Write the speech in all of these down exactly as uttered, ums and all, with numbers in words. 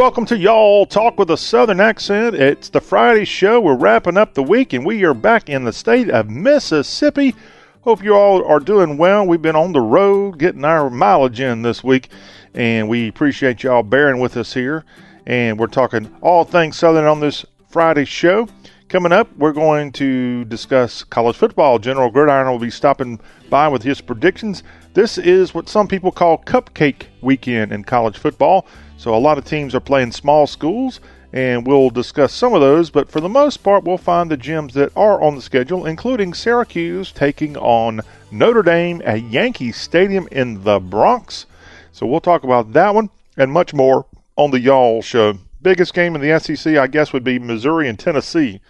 welcome to Y'all Talk with a Southern Accent. It's the Friday show. We're wrapping up the week, and we are back in the state of Mississippi. Hope you all are doing well. We've been on the road getting our mileage in this week, and we appreciate y'all bearing with us here. And we're talking all things Southern on this Friday show. Coming up, we're going to discuss college football. General Gridiron will be stopping by with his predictions. This is what some people call cupcake weekend in college football. So a lot of teams are playing small schools, and we'll discuss some of those. But for the most part, we'll find the gems that are on the schedule, including Syracuse taking on Notre Dame at Yankee Stadium in the Bronx. So we'll talk about that one and much more on the Y'all Show. Biggest game in the S E C, I guess, would be Missouri and Tennessee.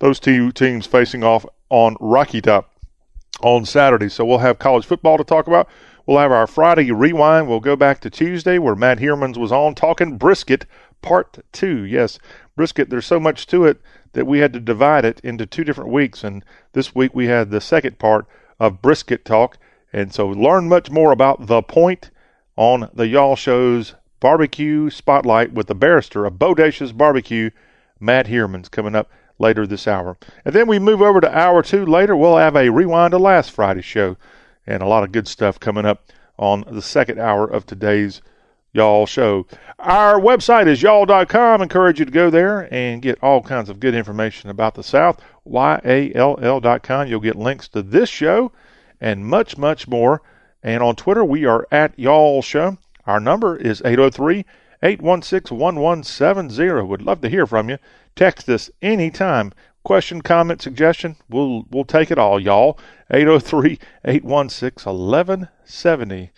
Those two teams facing off on Rocky Top on Saturday. So we'll have college football to talk about. We'll have our Friday rewind. We'll go back to Tuesday where Matt Heermans was on talking brisket part two. Yes, brisket, there's so much to it that we had to divide it into two different weeks. And this week we had the second part of brisket talk. And so learn much more about the point on the Y'all Show's Barbecue Spotlight with the barrister of Bodacious Barbecue, Matt Heermans, coming up later this hour. And then we move over to hour two later. We'll have a rewind to last Friday's show and a lot of good stuff coming up on the second hour of today's Y'all Show. Our website is y'all dot com. Encourage you to go there and get all kinds of good information about the South. Y A L L dot com. You'll get links to this show and much, much more. And on Twitter, we are at Y'all Show. Our number is eight oh three, eight one six, one one seven zero. Would love to hear from you. Text us anytime. Question, comment, suggestion, we'll we'll take it all, y'all. eight oh three, eight one six, one one seven zero.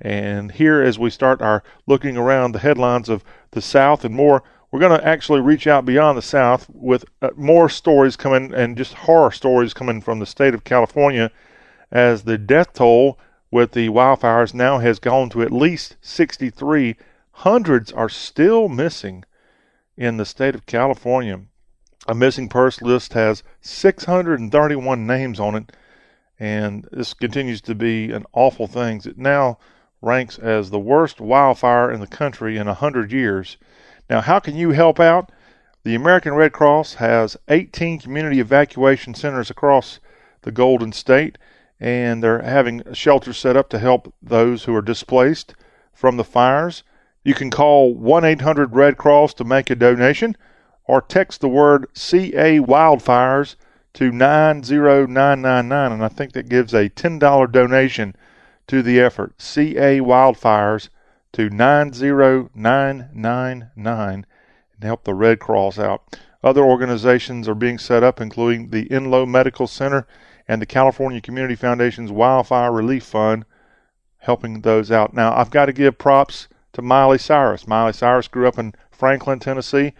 And here, as we start our looking around the headlines of the South and more, we're going to actually reach out beyond the South with uh, more stories coming, and just horror stories coming from the state of California, as the death toll with the wildfires now has gone to at least sixty-three. Hundreds are still missing in the state of California. A missing person list has six hundred thirty-one names on it, and this continues to be an awful thing. It now ranks as the worst wildfire in the country in one hundred years. Now, how can you help out? The American Red Cross has eighteen community evacuation centers across the Golden State, and they're having shelters set up to help those who are displaced from the fires. You can call one eight hundred red cross to make a donation, or text the word C A Wildfires to nine zero nine nine nine, and I think that gives a ten dollars donation to the effort. C A Wildfires to nine zero nine nine nine, and help the Red Cross out. Other organizations are being set up, including the Enloe Medical Center and the California Community Foundation's Wildfire Relief Fund, helping those out. Now, I've got to give props to Miley Cyrus. Miley Cyrus grew up in Franklin, Tennessee,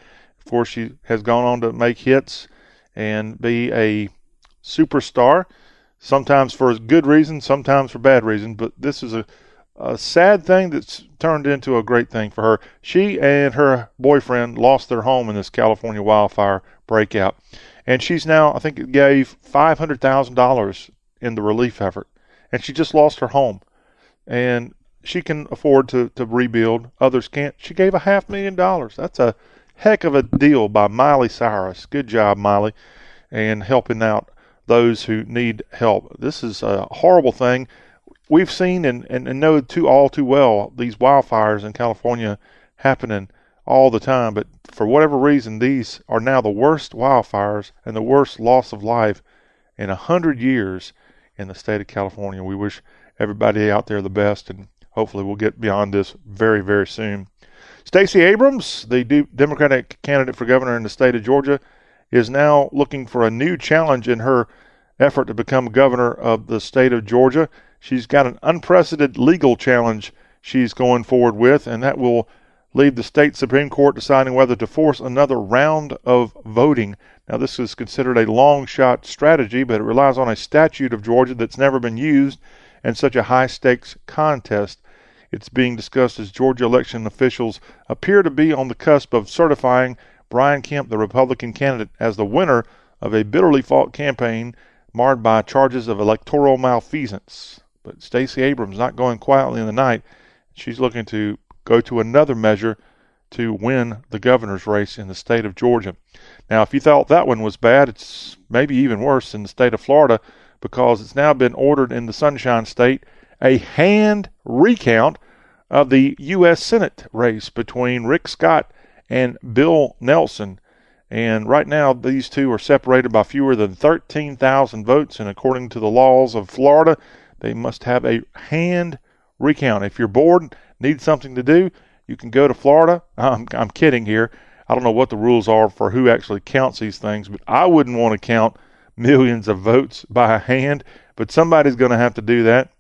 before she has gone on to make hits and be a superstar, sometimes for good reasons, sometimes for bad reasons. But this is a, a sad thing that's turned into a great thing for her. She and her boyfriend lost their home in this California wildfire breakout. And she's now, I think, gave five hundred thousand dollars in the relief effort. And she just lost her home. And she can afford to, to rebuild. Others can't. She gave a half million dollars. That's a heck of a deal by Miley Cyrus. Good job, Miley, and helping out those who need help. This is a horrible thing. We've seen and, and, and know too all too well these wildfires in California happening all the time, but for whatever reason, these are now the worst wildfires and the worst loss of life in a hundred years in the state of California. We wish everybody out there the best, and hopefully we'll get beyond this very, very soon. Stacey Abrams, the Democratic candidate for governor in the state of Georgia, is now looking for a new challenge in her effort to become governor of the state of Georgia. She's got an unprecedented legal challenge she's going forward with, and that will leave the state Supreme Court deciding whether to force another round of voting. Now, this is considered a long-shot strategy, but it relies on a statute of Georgia that's never been used in such a high-stakes contest. It's being discussed as Georgia election officials appear to be on the cusp of certifying Brian Kemp, the Republican candidate, as the winner of a bitterly fought campaign marred by charges of electoral malfeasance. But Stacey Abrams not going quietly in the night. She's looking to go to another measure to win the governor's race in the state of Georgia. Now, if you thought that one was bad, it's maybe even worse in the state of Florida, because it's now been ordered in the Sunshine State a hand recount of the U S Senate race between Rick Scott and Bill Nelson. And right now, these two are separated by fewer than thirteen thousand votes. And according to the laws of Florida, they must have a hand recount. If you're bored and need something to do, you can go to Florida. I'm, I'm kidding here. I don't know what the rules are for who actually counts these things, but I wouldn't want to count millions of votes by hand. But somebody's going to have to do that.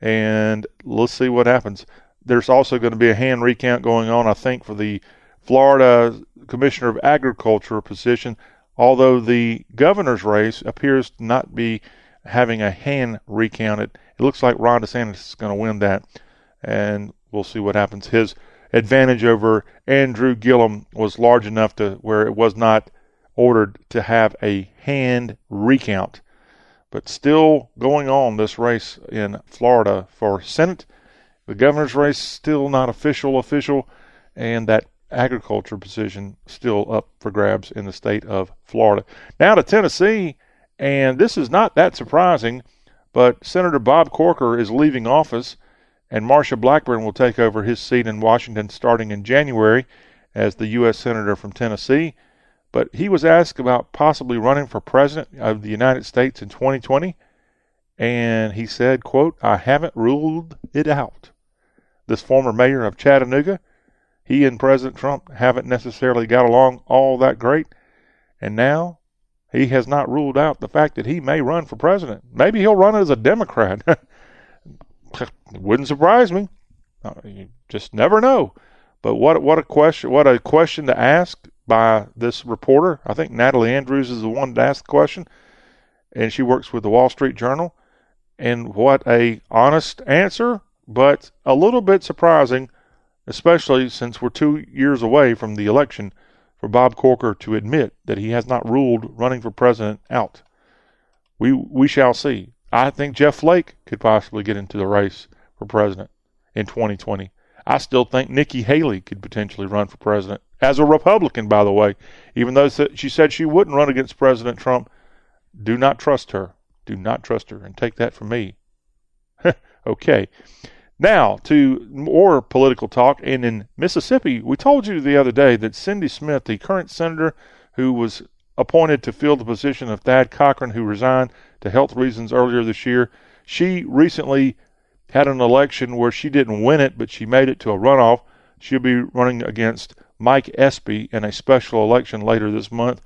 And let's see what happens. There's also going to be a hand recount going on, I think, for the Florida Commissioner of Agriculture position, although the governor's race appears to not be having a hand recounted. It looks like Ron DeSantis is going to win that, and we'll see what happens. His advantage over Andrew Gillum was large enough to where it was not ordered to have a hand recount. But still going on, this race in Florida for Senate. The governor's race still not official official, and that agriculture position still up for grabs in the state of Florida. Now to Tennessee, and this is not that surprising, but Senator Bob Corker is leaving office, and Marsha Blackburn will take over his seat in Washington starting in January as the U S Senator from Tennessee. But he was asked about possibly running for President of the United States in twenty twenty, and he said, quote, "I haven't ruled it out." This former mayor of Chattanooga, he and President Trump haven't necessarily got along all that great. And now he has not ruled out the fact that he may run for president. Maybe he'll run as a Democrat. Wouldn't surprise me. You just never know. But what what a question what a question to ask by this reporter. I think Natalie Andrews is the one to ask the question, and she works with the Wall Street Journal. And what a honest answer, but a little bit surprising, especially since we're two years away from the election, for Bob Corker to admit that he has not ruled running for president out. We we shall see. I think Jeff Flake could possibly get into the race for president in twenty twenty. I still think Nikki Haley could potentially run for president, as a Republican, by the way. Even though she said she wouldn't run against President Trump, do not trust her. Do not trust her, and take that from me. Okay. Now, to more political talk, and in Mississippi, we told you the other day that Cindy Smith, the current senator who was appointed to fill the position of Thad Cochran, who resigned to health reasons earlier this year, she recently had an election where she didn't win it, but she made it to a runoff. She'll be running against Mike Espy in a special election later this month.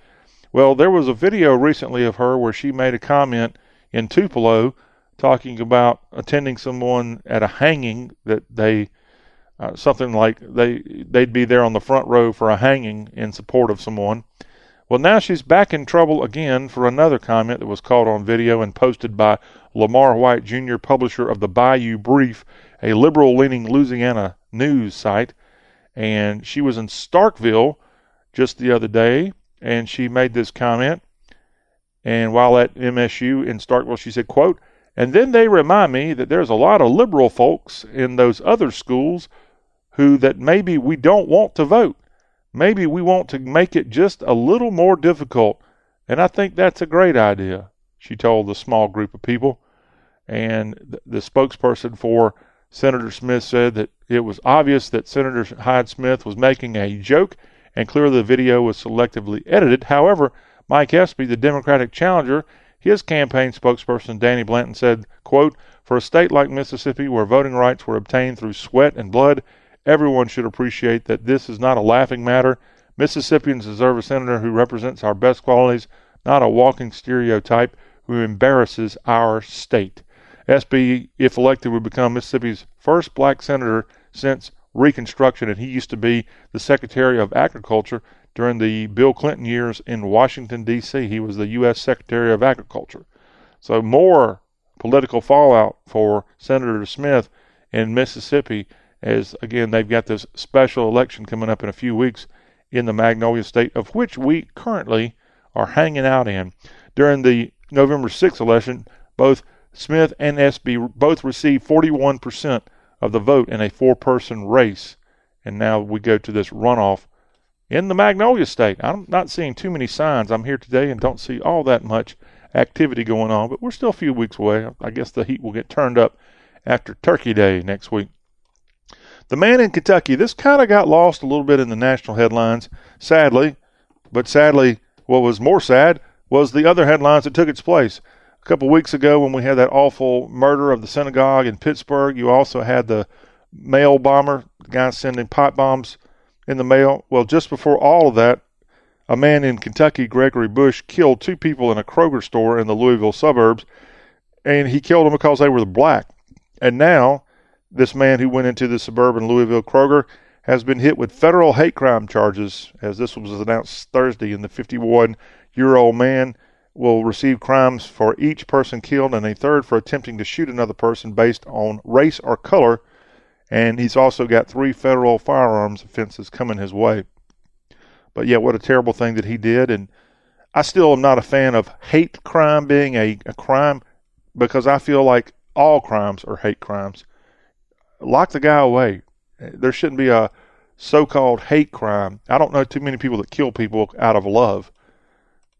Well, there was a video recently of her where she made a comment in Tupelo talking about attending someone at a hanging that they, uh, something like they, they'd be there on the front row for a hanging in support of someone. Well, now she's back in trouble again for another comment that was caught on video and posted by Lamar White Junior, publisher of the Bayou Brief, a liberal-leaning Louisiana news site. And she was in Starkville just the other day, and she made this comment. And while at M S U in Starkville, she said, quote, "And then they remind me that there's a lot of liberal folks in those other schools who that maybe we don't want to vote. Maybe we want to make it just a little more difficult. And I think that's a great idea," she told the small group of people. And the, the spokesperson for Senator Smith said that it was obvious that Senator Hyde Smith was making a joke, and clearly the video was selectively edited. However, Mike Espy, the Democratic challenger, his campaign spokesperson, Danny Blanton, said, quote, "For a state like Mississippi where voting rights were obtained through sweat and blood, everyone should appreciate that this is not a laughing matter. Mississippians deserve a senator who represents our best qualities, not a walking stereotype who embarrasses our state." Espy, if elected, would become Mississippi's first black senator since Reconstruction, and he used to be the Secretary of Agriculture during the Bill Clinton years in Washington, D C He was the U S Secretary of Agriculture. So more political fallout for Senator Smith in Mississippi as, again, they've got this special election coming up in a few weeks in the Magnolia State, of which we currently are hanging out in. During the November sixth election, both Smith and Espy both received forty-one percent of the vote in a four-person race and now we go to this runoff in the Magnolia State. I'm not seeing too many signs. I'm here today and don't see all that much activity going on, but we're still a few weeks away. I guess the heat will get turned up after Turkey Day next week. The man in Kentucky, this kind of got lost a little bit in the national headlines, sadly, but sadly what was more sad was the other headlines that took its place. A couple weeks ago when we had that awful murder of the synagogue in Pittsburgh, you also had the mail bomber, the guy sending pipe bombs in the mail. Well, just before all of that, a man in Kentucky, Gregory Bush, killed two people in a Kroger store in the Louisville suburbs, and he killed them because they were black. And now this man who went into the suburban Louisville Kroger has been hit with federal hate crime charges, as this was announced Thursday, and the fifty-one-year-old man will receive crimes for each person killed and a third for attempting to shoot another person based on race or color, and he's also got three federal firearms offenses coming his way. But yeah, what a terrible thing that he did, and I still am not a fan of hate crime being a, a crime, because I feel like all crimes are hate crimes. Lock the guy away. There shouldn't be a so-called hate crime. I don't know too many people that kill people out of love.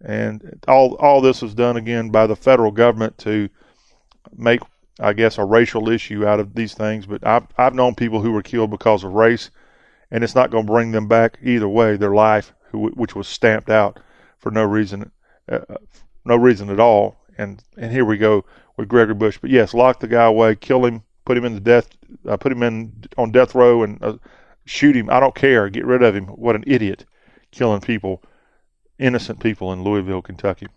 And all all this was done, again, by the federal government to make, I guess, a racial issue out of these things. But I've, I've known people who were killed because of race, and it's not going to bring them back either way, their life, who, which was stamped out for no reason, uh, no reason at all. And, and here we go with Gregory Bush. But, yes, lock the guy away, kill him, put him in the death, uh, put him in on death row and uh, shoot him. I don't care. Get rid of him. What an idiot, killing people. Innocent people in Louisville, Kentucky.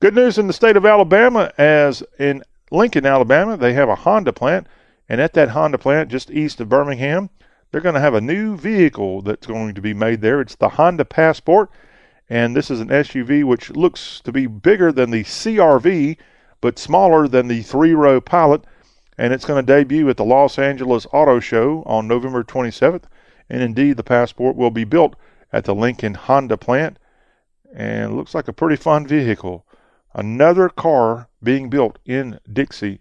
Good news in the state of Alabama, as in Lincoln, Alabama, they have a Honda plant, and at that Honda plant just east of Birmingham, they're going to have a new vehicle that's going to be made there. It's the Honda Passport, and this is an S U V which looks to be bigger than the C R V, but smaller than the three-row Pilot, and it's going to debut at the Los Angeles Auto Show on November twenty-seventh, and indeed the Passport will be built at the Lincoln Honda plant. And looks like a pretty fun vehicle. Another car being built in Dixie.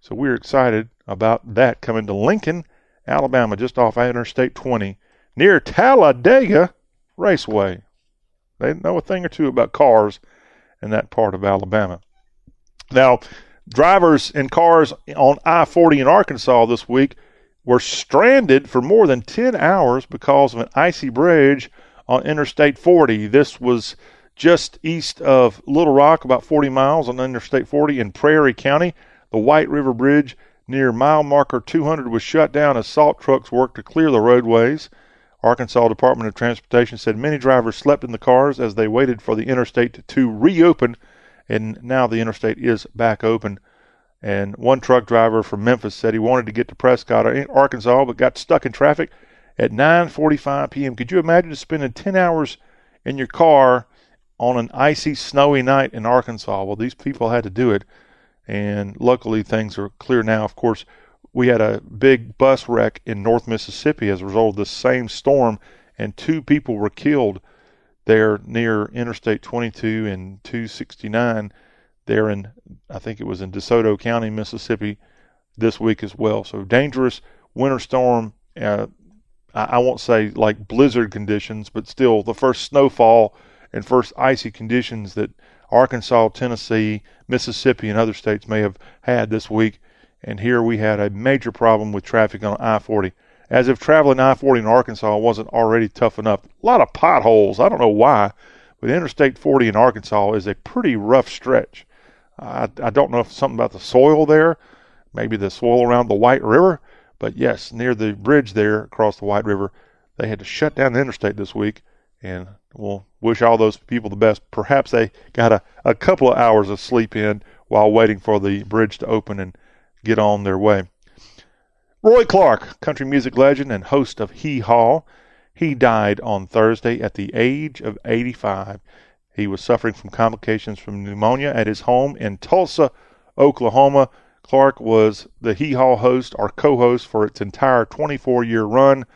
So we're excited about that coming to Lincoln, Alabama, just off Interstate twenty, near Talladega Raceway. They know a thing or two about cars in that part of Alabama. Now, drivers in cars on I forty in Arkansas this week were stranded for more than ten hours because of an icy bridge on Interstate forty. This was just east of Little Rock, about forty miles on Interstate forty in Prairie County. The White River Bridge near mile marker two hundred was shut down as salt trucks worked to clear the roadways. Arkansas Department of Transportation said many drivers slept in the cars as they waited for the interstate to reopen, and now the interstate is back open. And one truck driver from Memphis said he wanted to get to Prescott, Arkansas, but got stuck in traffic at nine forty-five p.m. Could you imagine spending ten hours in your car on an icy, snowy night in Arkansas? Well, these people had to do it, and luckily things are clear now. Of course, we had a big bus wreck in North Mississippi as a result of this same storm, and two people were killed there near Interstate twenty-two and two sixty-nine there in, I think it was in DeSoto County, Mississippi, this week as well. So dangerous winter storm, uh, I won't say like blizzard conditions, but still the first snowfall and first icy conditions that Arkansas, Tennessee, Mississippi, and other states may have had this week. And here we had a major problem with traffic on I forty. As if traveling I forty in Arkansas wasn't already tough enough. A lot of potholes. I don't know why, but Interstate forty in Arkansas is a pretty rough stretch. I, I don't know if it's something about the soil there, maybe the soil around the White River. But yes, near the bridge there across the White River, they had to shut down the interstate this week, and we'll wish all those people the best. Perhaps they got a, a couple of hours of sleep in while waiting for the bridge to open and get on their way. Roy Clark, country music legend and host of Hee Haw, he died on Thursday at the age of eighty-five. He was suffering from complications from pneumonia at his home in Tulsa, Oklahoma. Clark was the Hee Haw host or co-host for its entire twenty-four-year run,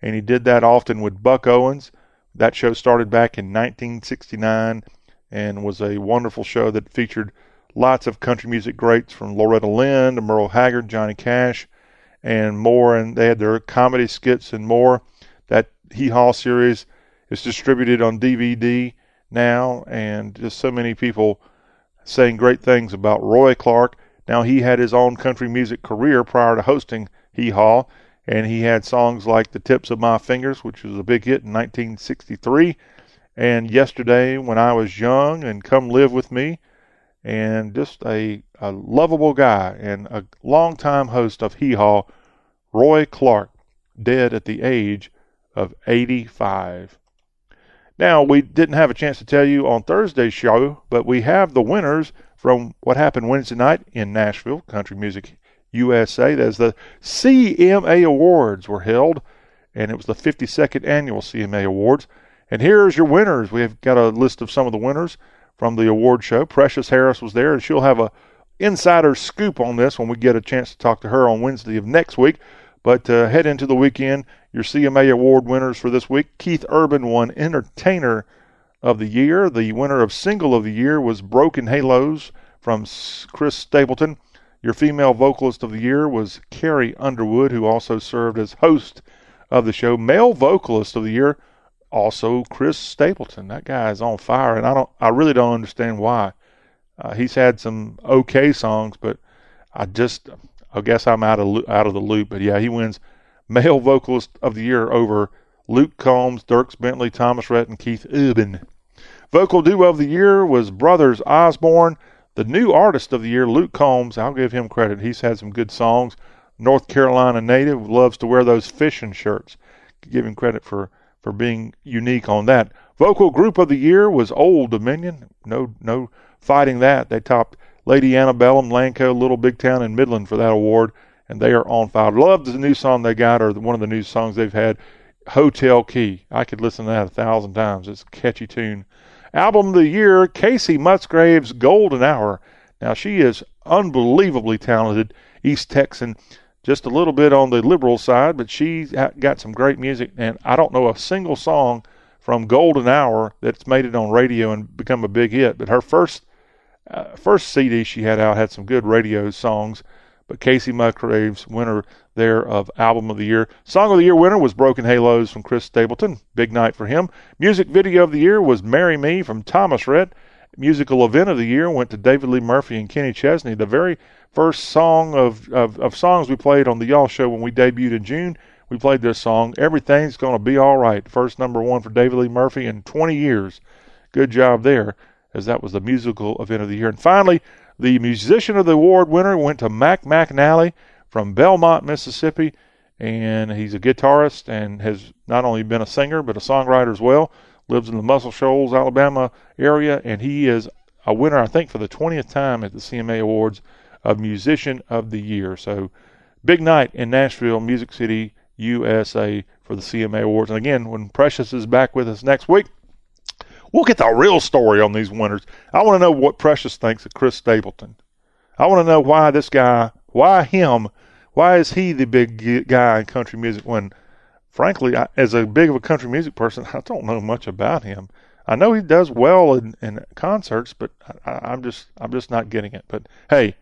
and he did that often with Buck Owens. That show started back in nineteen sixty-nine and was a wonderful show that featured lots of country music greats from Loretta Lynn to Merle Haggard, Johnny Cash, and more. And they had their comedy skits and more. That Hee-Haw series is distributed on D V D now, and just so many people saying great things about Roy Clark. Now, he had his own country music career prior to hosting Hee-Haw, and he had songs like The Tips of My Fingers, which was a big hit in nineteen sixty-three, and Yesterday When I Was Young, and Come Live With Me, and just a, a lovable guy and a longtime host of Hee-Haw, Roy Clark, dead at the age of eighty-five. Now, we didn't have a chance to tell you on Thursday's show, but we have the winners from what happened Wednesday night in Nashville, Country Music U S A. That's the C M A Awards were held, and it was the fifty-second annual C M A Awards. And here's your winners. We've got a list of some of the winners from the award show. Precious Harris was there, and she'll have a insider scoop on this when we get a chance to talk to her on Wednesday of next week. But uh, head into the weekend, your C M A Award winners for this week. Keith Urban won Entertainer of the Year. The winner of Single of the Year was Broken Halos from Chris Stapleton. Your Female Vocalist of the Year was Carrie Underwood, who also served as host of the show. Male Vocalist of the Year, also Chris Stapleton. That guy is on fire, and I don't, I really don't understand why. Uh, he's had some okay songs, but I just... I guess I'm out of out of the loop, but yeah, he wins Male Vocalist of the Year over Luke Combs, Dierks Bentley, Thomas Rhett, and Keith Urban. Vocal Duo of the Year was Brothers Osborne. The New Artist of the Year, Luke Combs. I'll give him credit. He's had some good songs. North Carolina native, loves to wear those fishing shirts. Give him credit for, for being unique on that. Vocal Group of the Year was Old Dominion. No, no fighting that. They topped Lady Antebellum, Lanco, Little Big Town, and Midland for that award, and they are on fire. Love the new song they got, or one of the new songs they've had, Hotel Key. I could listen to that a thousand times. It's a catchy tune. Album of the Year, Kacey Musgraves, Golden Hour. Now, she is unbelievably talented, East Texan, just a little bit on the liberal side, but she's got some great music, and I don't know a single song from Golden Hour that's made it on radio and become a big hit, but her first Uh, first C D she had out had some good radio songs, but Kacey Musgraves, winner there of Album of the Year. Song of the Year winner was Broken Halos from Chris Stapleton. Big night for him. Music Video of the Year was Marry Me from Thomas Rhett. Musical Event of the Year went to David Lee Murphy and Kenny Chesney. The very first song of, of, of songs we played on the Y'all Show when we debuted in June, we played this song, Everything's Gonna Be All Right. First number one for David Lee Murphy in twenty years. Good job there, as that was the Musical Event of the Year. And finally, the Musician of the Award winner went to Mac McNally from Belmont, Mississippi. And he's a guitarist and has not only been a singer, but a songwriter as well. Lives in the Muscle Shoals, Alabama area. And he is a winner, I think, for the twentieth time at the C M A Awards of Musician of the Year. So, big night in Nashville, Music City, U S A for the C M A Awards. And again, when Precious is back with us next week, we'll get the real story on these winners. I want to know what Precious thinks of Chris Stapleton. I want to know why this guy, why him, why is he the big guy in country music when, frankly, I, as a big of a country music person, I don't know much about him. I know he does well in, in concerts, but I, I, I'm just I'm just not getting it. But, hey,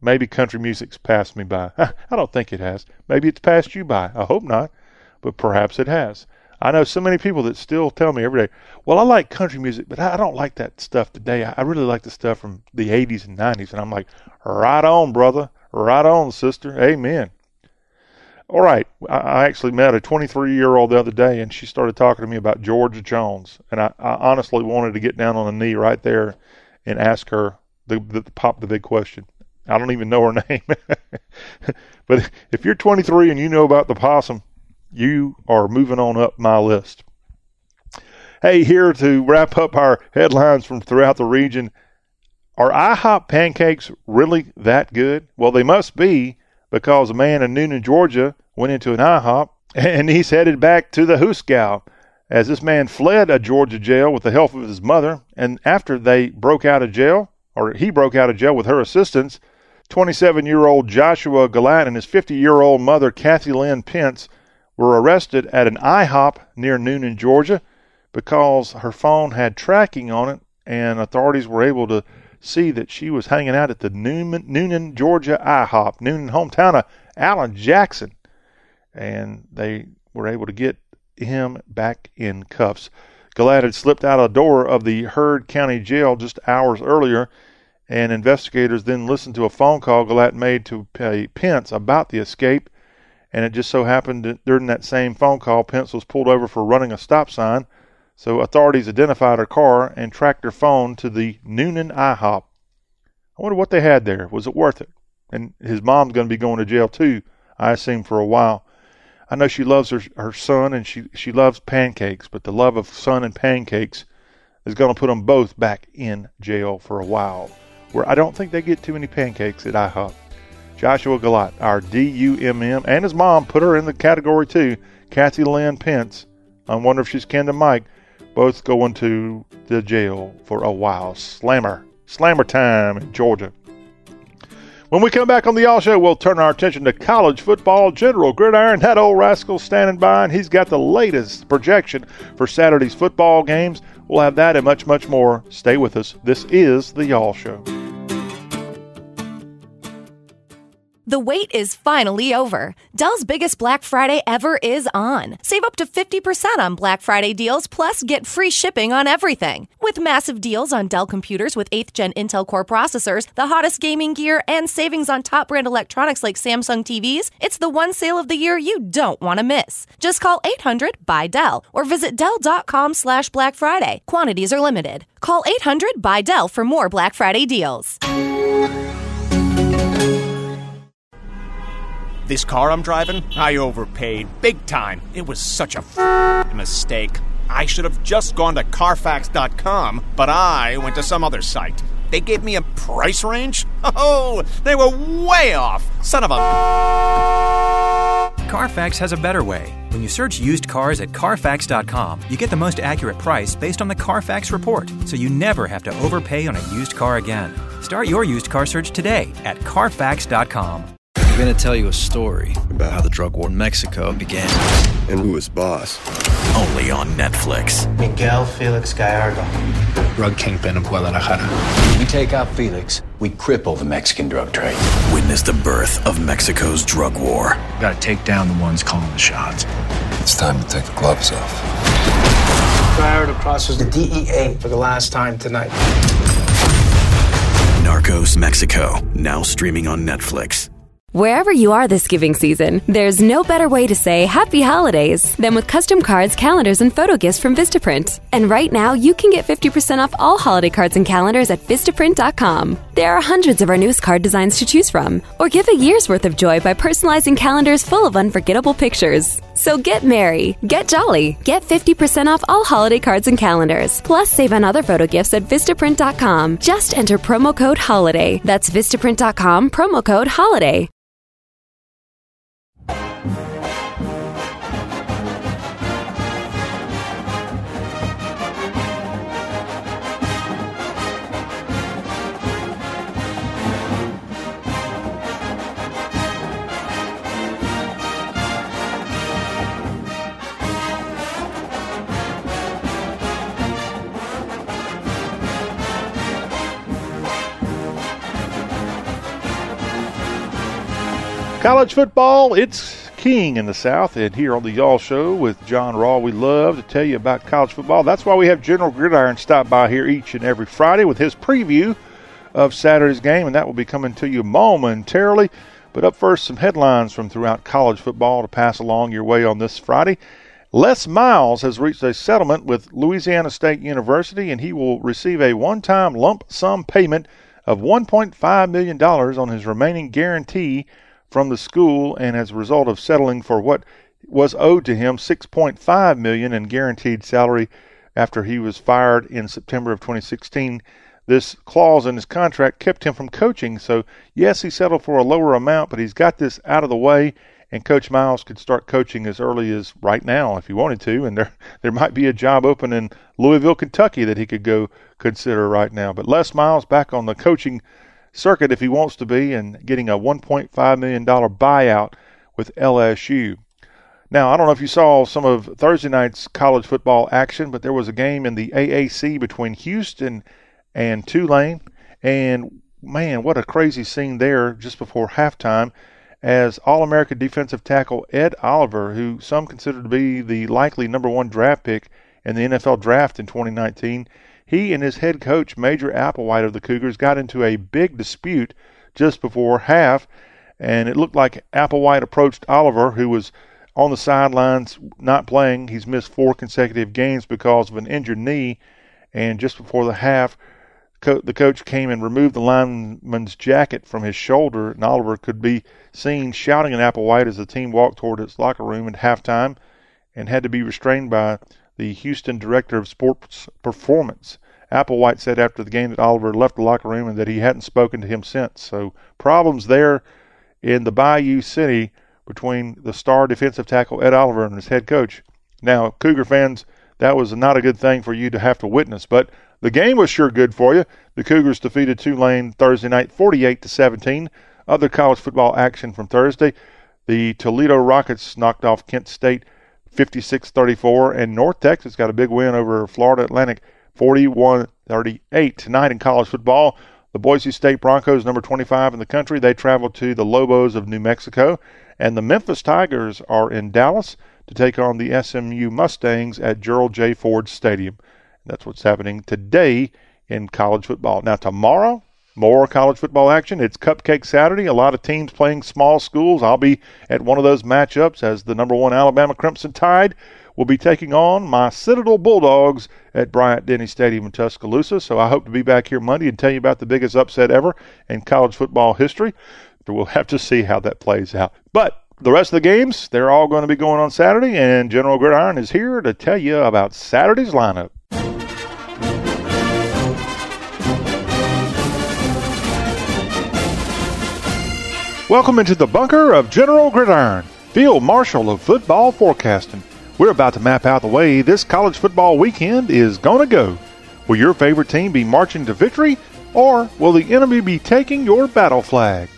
maybe country music's passed me by. I don't think it has. Maybe it's passed you by. I hope not, but perhaps it has. I know so many people that still tell me every day, well, I like country music, but I don't like that stuff today. I really like the stuff from the eighties and nineties. And I'm like, right on, brother. Right on, sister. Amen. All right. I actually met a twenty-three-year-old the other day, and she started talking to me about Georgia Jones. And I, I honestly wanted to get down on a knee right there and ask her the, the, the pop the big question. I don't even know her name. But if you're twenty-three and you know about the possum, you are moving on up my list. Hey, here to wrap up our headlines from throughout the region. Are IHOP pancakes really that good? Well, they must be, because a man in Newnan, Georgia, went into an IHOP, and he's headed back to the Hooskow, as this man fled a Georgia jail with the help of his mother. And after they broke out of jail, or he broke out of jail with her assistance, twenty-seven-year-old Joshua Gallant and his fifty-year-old mother, Kathy Lynn Pence, were arrested at an IHOP near Newnan, Georgia, because her phone had tracking on it, and authorities were able to see that she was hanging out at the Newman, Newnan, Georgia IHOP, Newnan, hometown of Alan Jackson. And they were able to get him back in cuffs. Gallant had slipped out a door of the Heard County Jail just hours earlier, and investigators then listened to a phone call Gallant made to Pence about the escape, and it just so happened that during that same phone call, Pence was pulled over for running a stop sign, so authorities identified her car and tracked her phone to the Noonan IHOP. I wonder what they had there. Was it worth it? And his mom's going to be going to jail too, I assume, for a while. I know she loves her her son, and she, she loves pancakes, but the love of son and pancakes is going to put them both back in jail for a while, where I don't think they get too many pancakes at IHOP. Joshua Gallant, our D U M M, and his mom put her in the category too, Kathy Lynn Pence. I wonder if she's kin to Mike. Both going to the jail for a while. Slammer. Slammer time in Georgia. When we come back on the Y'all Show, we'll turn our attention to college football. General Gridiron, that old rascal standing by, and he's got the latest projection for Saturday's football games. We'll have that and much, much more. Stay with us. This is the Y'all Show. The wait is finally over. Dell's biggest Black Friday ever is on. Save up to fifty percent on Black Friday deals, plus get free shipping on everything. With massive deals on Dell computers with eighth gen Intel Core processors, the hottest gaming gear, and savings on top brand electronics like Samsung T Vs, it's the one sale of the year you don't want to miss. Just call eight hundred buy Dell or visit Dell.com slash Black Friday. Quantities are limited. Call eight hundred buy Dell for more Black Friday deals. This car I'm driving, I overpaid big time. It was such a f- mistake. I should have just gone to Carfax dot com, but I went to some other site. They gave me a price range? Oh, they were way off. Son of a... Carfax has a better way. When you search used cars at Carfax dot com, you get the most accurate price based on the Carfax report, so you never have to overpay on a used car again. Start your used car search today at Carfax dot com. I'm going to tell you a story about how the drug war in Mexico began. And who was boss? Only on Netflix. Miguel Felix Gallardo. Drug kingpin of Guadalajara. We take out Felix, we cripple the Mexican drug trade. Witness the birth of Mexico's drug war. Got to take down the ones calling the shots. It's time to take the gloves off. Gallardo crosses the D E A for the last time tonight. Narcos Mexico, now streaming on Netflix. Wherever you are this giving season, there's no better way to say happy holidays than with custom cards, calendars, and photo gifts from Vistaprint. And right now, you can get fifty percent off all holiday cards and calendars at Vistaprint dot com. There are hundreds of our newest card designs to choose from, or give a year's worth of joy by personalizing calendars full of unforgettable pictures. So get merry, get jolly, get fifty percent off all holiday cards and calendars, plus save on other photo gifts at Vistaprint dot com. Just enter promo code HOLIDAY. That's Vistaprint dot com, promo code HOLIDAY. College football, it's king in the South, and here on the Y'all Show with John Raw, we love to tell you about college football. That's why we have General Gridiron stop by here each and every Friday with his preview of Saturday's game, and that will be coming to you momentarily. But up first, some headlines from throughout college football to pass along your way on this Friday. Les Miles has reached a settlement with Louisiana State University, and he will receive a one-time lump sum payment of one point five million dollars on his remaining guarantee from the school, and as a result of settling for what was owed to him, six point five million dollars in guaranteed salary after he was fired in September of twenty sixteen. This clause in his contract kept him from coaching, so yes, he settled for a lower amount, but he's got this out of the way, and Coach Miles could start coaching as early as right now if he wanted to, and there there might be a job open in Louisville, Kentucky that he could go consider right now. But Les Miles back on the coaching circuit if he wants to be, and getting a one point five million dollars buyout with L S U. Now, I don't know if you saw some of Thursday night's college football action, but there was a game in the A A C between Houston and Tulane, and man, what a crazy scene there just before halftime as All-America defensive tackle Ed Oliver, who some consider to be the likely number one draft pick in the N F L draft in twenty nineteen. He and his head coach, Major Applewhite of the Cougars, got into a big dispute just before half, and it looked like Applewhite approached Oliver, who was on the sidelines not playing. He's missed four consecutive games because of an injured knee, and just before the half, co- the coach came and removed the lineman's jacket from his shoulder, and Oliver could be seen shouting at Applewhite as the team walked toward its locker room at halftime and had to be restrained by the Houston director of sports performance. Applewhite said after the game that Oliver left the locker room and that he hadn't spoken to him since. So problems there in the Bayou City between the star defensive tackle Ed Oliver and his head coach. Now, Cougar fans, that was not a good thing for you to have to witness, but the game was sure good for you. The Cougars defeated Tulane Thursday night forty-eight to seventeen. Other college football action from Thursday, the Toledo Rockets knocked off Kent State fifty-six thirty-four, and North Texas got a big win over Florida Atlantic forty-one thirty-eight. Tonight in college football, the Boise State Broncos, number twenty-five in the country, they travel to the Lobos of New Mexico, and the Memphis Tigers are in Dallas to take on the S M U Mustangs at Gerald J. Ford Stadium. And that's what's happening today in college football. Now tomorrow, more college football action. It's Cupcake Saturday. A lot of teams playing small schools. I'll be at one of those matchups as the number one Alabama Crimson Tide will be taking on my Citadel Bulldogs at Bryant-Denny Stadium in Tuscaloosa. So I hope to be back here Monday and tell you about the biggest upset ever in college football history. We'll have to see how that plays out. But the rest of the games, they're all going to be going on Saturday, and General Gridiron is here to tell you about Saturday's lineup. Welcome into the bunker of General Gridiron, Field Marshal of Football Forecasting. We're about to map out the way this college football weekend is going to go. Will your favorite team be marching to victory, or will the enemy be taking your battle flag?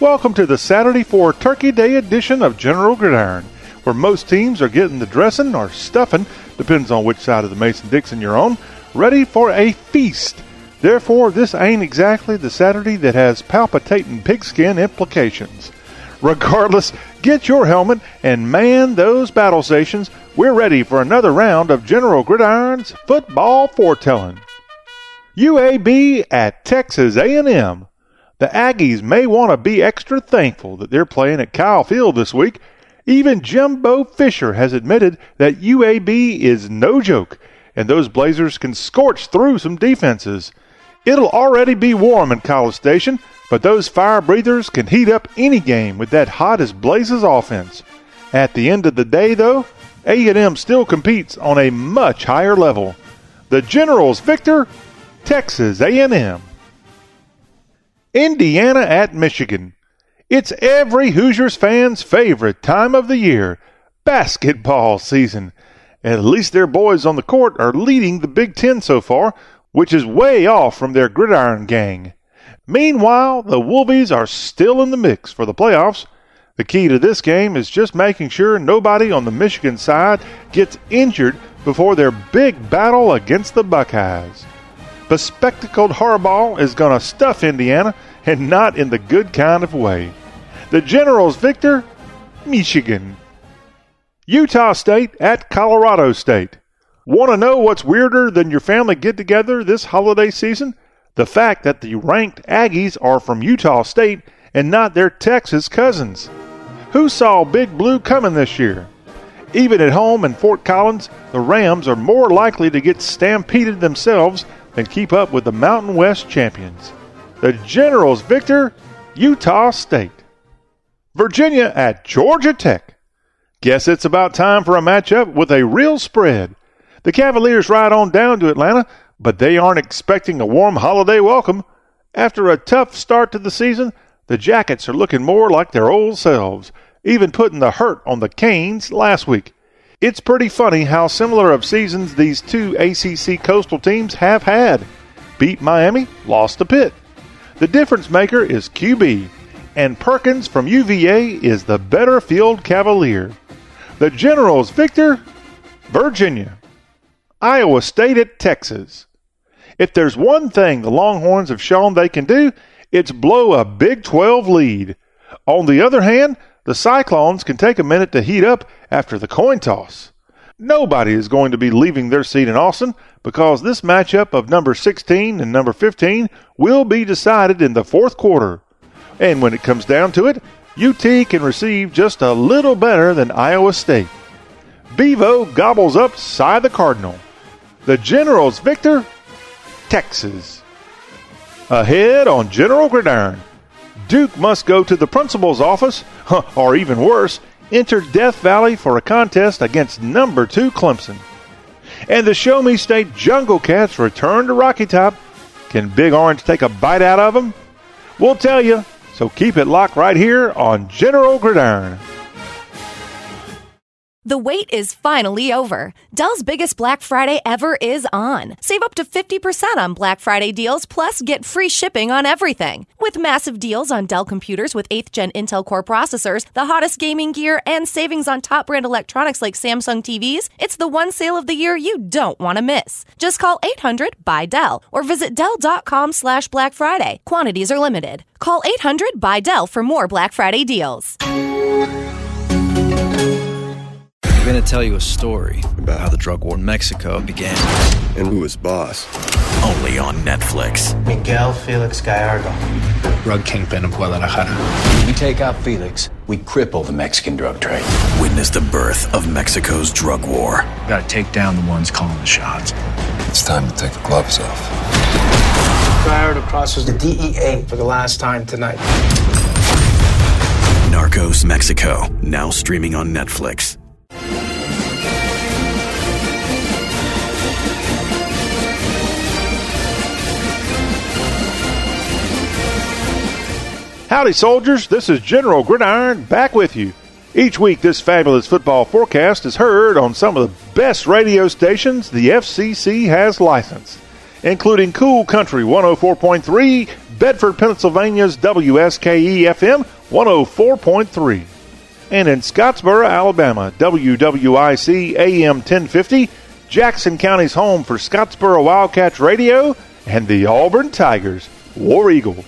Welcome to the Saturday for Turkey Day edition of General Gridiron, where most teams are getting the dressing or stuffing, depends on which side of the Mason-Dixon you're on, ready for a feast. Therefore, this ain't exactly the Saturday that has palpitating pigskin implications. Regardless, get your helmet and man those battle stations. We're ready for another round of General Gridiron's football foretelling. U A B at Texas A and M. The Aggies may want to be extra thankful that they're playing at Kyle Field this week. Even Jimbo Fisher has admitted that U A B is no joke, and those Blazers can scorch through some defenses. It'll already be warm in College Station, but those fire breathers can heat up any game with that hot as blazes offense. At the end of the day, though, A and M still competes on a much higher level. The Generals victor, Texas A and M. Indiana at Michigan. It's every Hoosiers fan's favorite time of the year, basketball season. At least their boys on the court are leading the Big Ten so far, which is way off from their gridiron gang. Meanwhile, the Wolvies are still in the mix for the playoffs. The key to this game is just making sure nobody on the Michigan side gets injured before their big battle against the Buckeyes. Bespectacled Harbaugh is going to stuff Indiana, and not in the good kind of way. The Generals victor, Michigan. Utah State at Colorado State. Want to know what's weirder than your family get-together this holiday season? The fact that the ranked Aggies are from Utah State and not their Texas cousins. Who saw Big Blue coming this year? Even at home in Fort Collins, the Rams are more likely to get stampeded themselves than keep up with the Mountain West champions. The Generals victor, Utah State. Virginia at Georgia Tech. Guess it's about time for a matchup with a real spread. The Cavaliers ride on down to Atlanta, but they aren't expecting a warm holiday welcome. After a tough start to the season, the Jackets are looking more like their old selves, even putting the hurt on the Canes last week. It's pretty funny how similar of seasons these two A C C coastal teams have had. Beat Miami, lost to Pitt. The difference maker is Q B, and Perkins from U V A is the better field cavalier. The Generals victor, Virginia. Iowa State at Texas. If there's one thing the Longhorns have shown they can do, it's blow a Big twelve lead. On the other hand, the Cyclones can take a minute to heat up after the coin toss. Nobody is going to be leaving their seat in Austin because this matchup of number sixteen and number fifteen will be decided in the fourth quarter. And when it comes down to it, U T can receive just a little better than Iowa State. Bevo gobbles up Cy the Cardinal. The General's victor, Texas. Ahead on General Gridiron, Duke must go to the principal's office, or even worse, enter Death Valley for a contest against number two Clemson. And the Show Me State Jungle Cats return to Rocky Top. Can Big Orange take a bite out of them? We'll tell you, so keep it locked right here on General Gridiron. The wait is finally over. Dell's biggest Black Friday ever is on. Save up to fifty percent on Black Friday deals, plus get free shipping on everything. With massive deals on Dell computers with eighth gen Intel Core processors, the hottest gaming gear, and savings on top brand electronics like Samsung T Vs, it's the one sale of the year you don't want to miss. Just call eight hundred buy Dell or visit Dell.com slash Black Friday. Quantities are limited. Call eight hundred buy Dell for more Black Friday deals. I'm going to tell you a story about how the drug war in Mexico began. And who was boss. Only on Netflix. Miguel Felix Gallardo. Drug kingpin of Guadalajara. We take out Felix, we cripple the Mexican drug trade. Witness the birth of Mexico's drug war. Got to take down the ones calling the shots. It's time to take the gloves off. Gallardo crosses the D E A for the last time tonight. Narcos Mexico, now streaming on Netflix. Howdy, soldiers. This is General Gridiron back with you. Each week, this fabulous football forecast is heard on some of the best radio stations the F C C has licensed, including Cool Country one oh four point three, Bedford, Pennsylvania's W S K E F M one oh four point three, and in Scottsboro, Alabama, W W I C A M ten fifty, Jackson County's home for Scottsboro Wildcats Radio and the Auburn Tigers, War Eagle.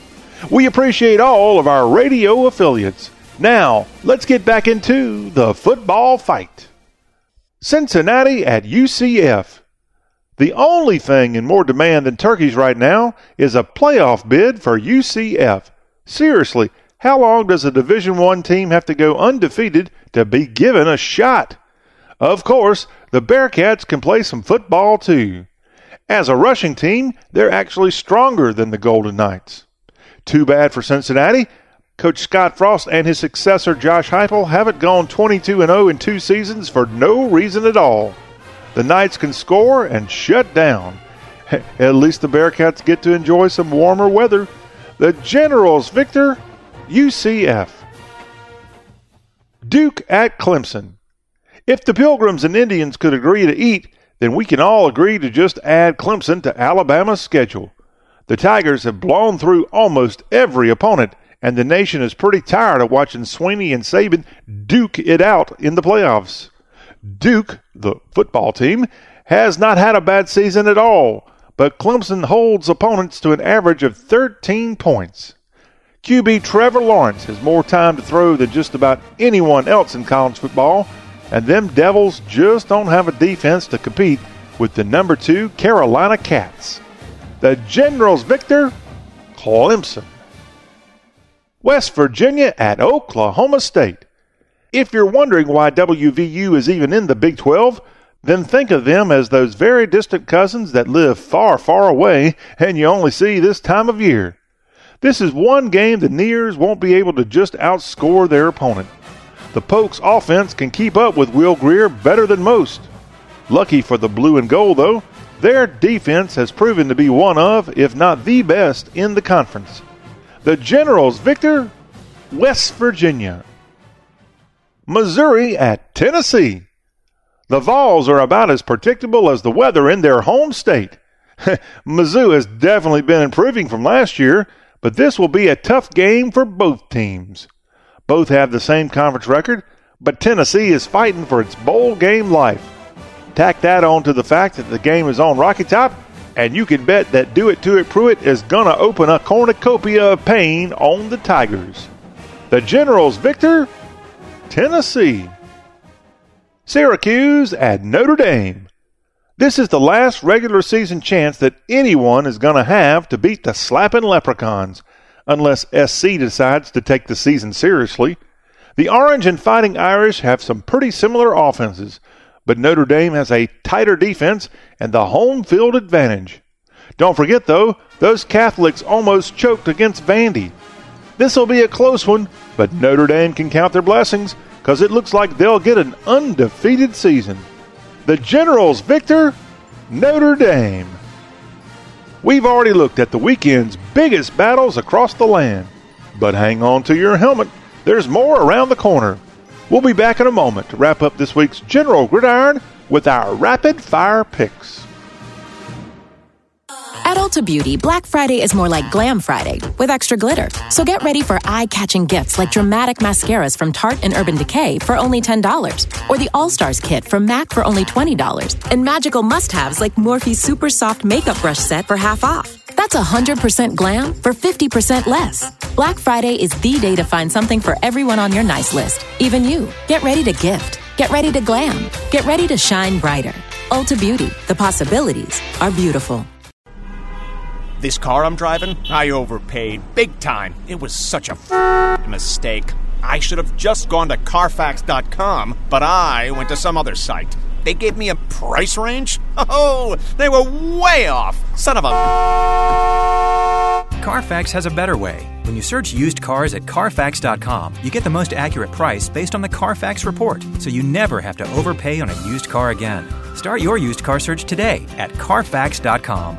We appreciate all of our radio affiliates. Now, let's get back into the football fight. Cincinnati at U C F. The only thing in more demand than turkeys right now is a playoff bid for U C F. Seriously, how long does a Division One team have to go undefeated to be given a shot? Of course, the Bearcats can play some football too. As a rushing team, they're actually stronger than the Golden Knights. Too bad for Cincinnati. Coach Scott Frost and his successor Josh Heupel haven't gone twenty-two and oh in two seasons for no reason at all. The Knights can score and shut down. At least the Bearcats get to enjoy some warmer weather. The Generals victor, U C F. Duke at Clemson. If the Pilgrims and Indians could agree to eat, then we can all agree to just add Clemson to Alabama's schedule. The Tigers have blown through almost every opponent, and the nation is pretty tired of watching Sweeney and Saban duke it out in the playoffs. Duke, the football team, has not had a bad season at all, but Clemson holds opponents to an average of thirteen points. Q B Trevor Lawrence has more time to throw than just about anyone else in college football, and them Devils just don't have a defense to compete with the number two Carolina Cats. The Generals victor, Clemson. West Virginia at Oklahoma State. If you're wondering why W V U is even in the Big twelve, then think of them as those very distant cousins that live far, far away and you only see this time of year. This is one game the Neers won't be able to just outscore their opponent. The Pokes offense can keep up with Will Grier better than most. Lucky for the blue and gold, though, their defense has proven to be one of, if not the best, in the conference. The Generals victor, West Virginia. Missouri at Tennessee. The Vols are about as predictable as the weather in their home state. Mizzou has definitely been improving from last year, but this will be a tough game for both teams. Both have the same conference record, but Tennessee is fighting for its bowl game life. Tack that on to the fact that the game is on Rocky Top, and you can bet that Do It To It Pruitt is going to open a cornucopia of pain on the Tigers. The Generals victor, Tennessee. Syracuse at Notre Dame. This is the last regular season chance that anyone is going to have to beat the slapping Leprechauns, unless S C decides to take the season seriously. The Orange and Fighting Irish have some pretty similar offenses, but Notre Dame has a tighter defense and the home field advantage. Don't forget, though, those Catholics almost choked against Vandy. This will be a close one, but Notre Dame can count their blessings, because it looks like they'll get an undefeated season. The Generals victor, Notre Dame. We've already looked at the weekend's biggest battles across the land, but hang on to your helmet. There's more around the corner. We'll be back in a moment to wrap up this week's General Gridiron with our rapid fire picks. At Ulta Beauty, Black Friday is more like Glam Friday with extra glitter. So get ready for eye-catching gifts like dramatic mascaras from Tarte and Urban Decay for only ten dollars, or the All-Stars Kit from M A C for only twenty dollars, and magical must-haves like Morphe's Super Soft Makeup Brush Set for half off. That's one hundred percent glam for fifty percent less. Black Friday is the day to find something for everyone on your nice list, even you. Get ready to gift. Get ready to glam. Get ready to shine brighter. Ulta Beauty, the possibilities are beautiful. This car I'm driving, I overpaid. Big time. It was such a f- mistake. I should have just gone to Carfax dot com, but I went to some other site. They gave me a price range? Oh, they were way off. Son of a... Carfax has a better way. When you search used cars at Carfax dot com, you get the most accurate price based on the Carfax report, so you never have to overpay on a used car again. Start your used car search today at Carfax dot com.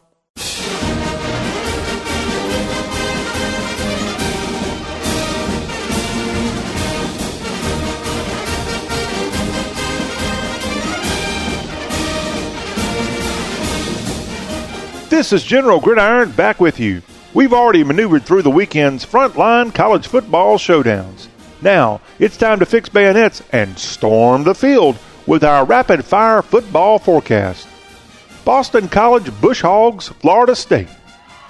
This is General Gridiron back with you. We've already maneuvered through the weekend's frontline college football showdowns. Now, it's time to fix bayonets and storm the field with our rapid-fire football forecast. Boston College Bush Hogs, Florida State.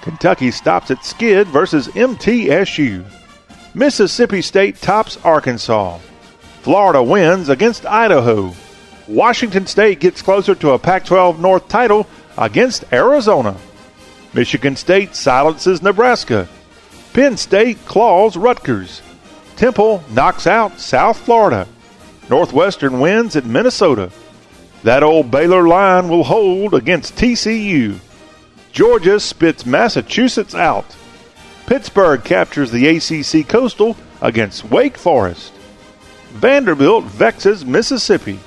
Kentucky stops at Skid versus M T S U. Mississippi State tops Arkansas. Florida wins against Idaho. Washington State gets closer to a Pac twelve North title against Arizona. Michigan State silences Nebraska. Penn State claws Rutgers. Temple knocks out South Florida. Northwestern wins at Minnesota. That old Baylor line will hold against T C U. Georgia spits Massachusetts out. Pittsburgh captures the A C C Coastal against Wake Forest. Vanderbilt vexes Mississippi.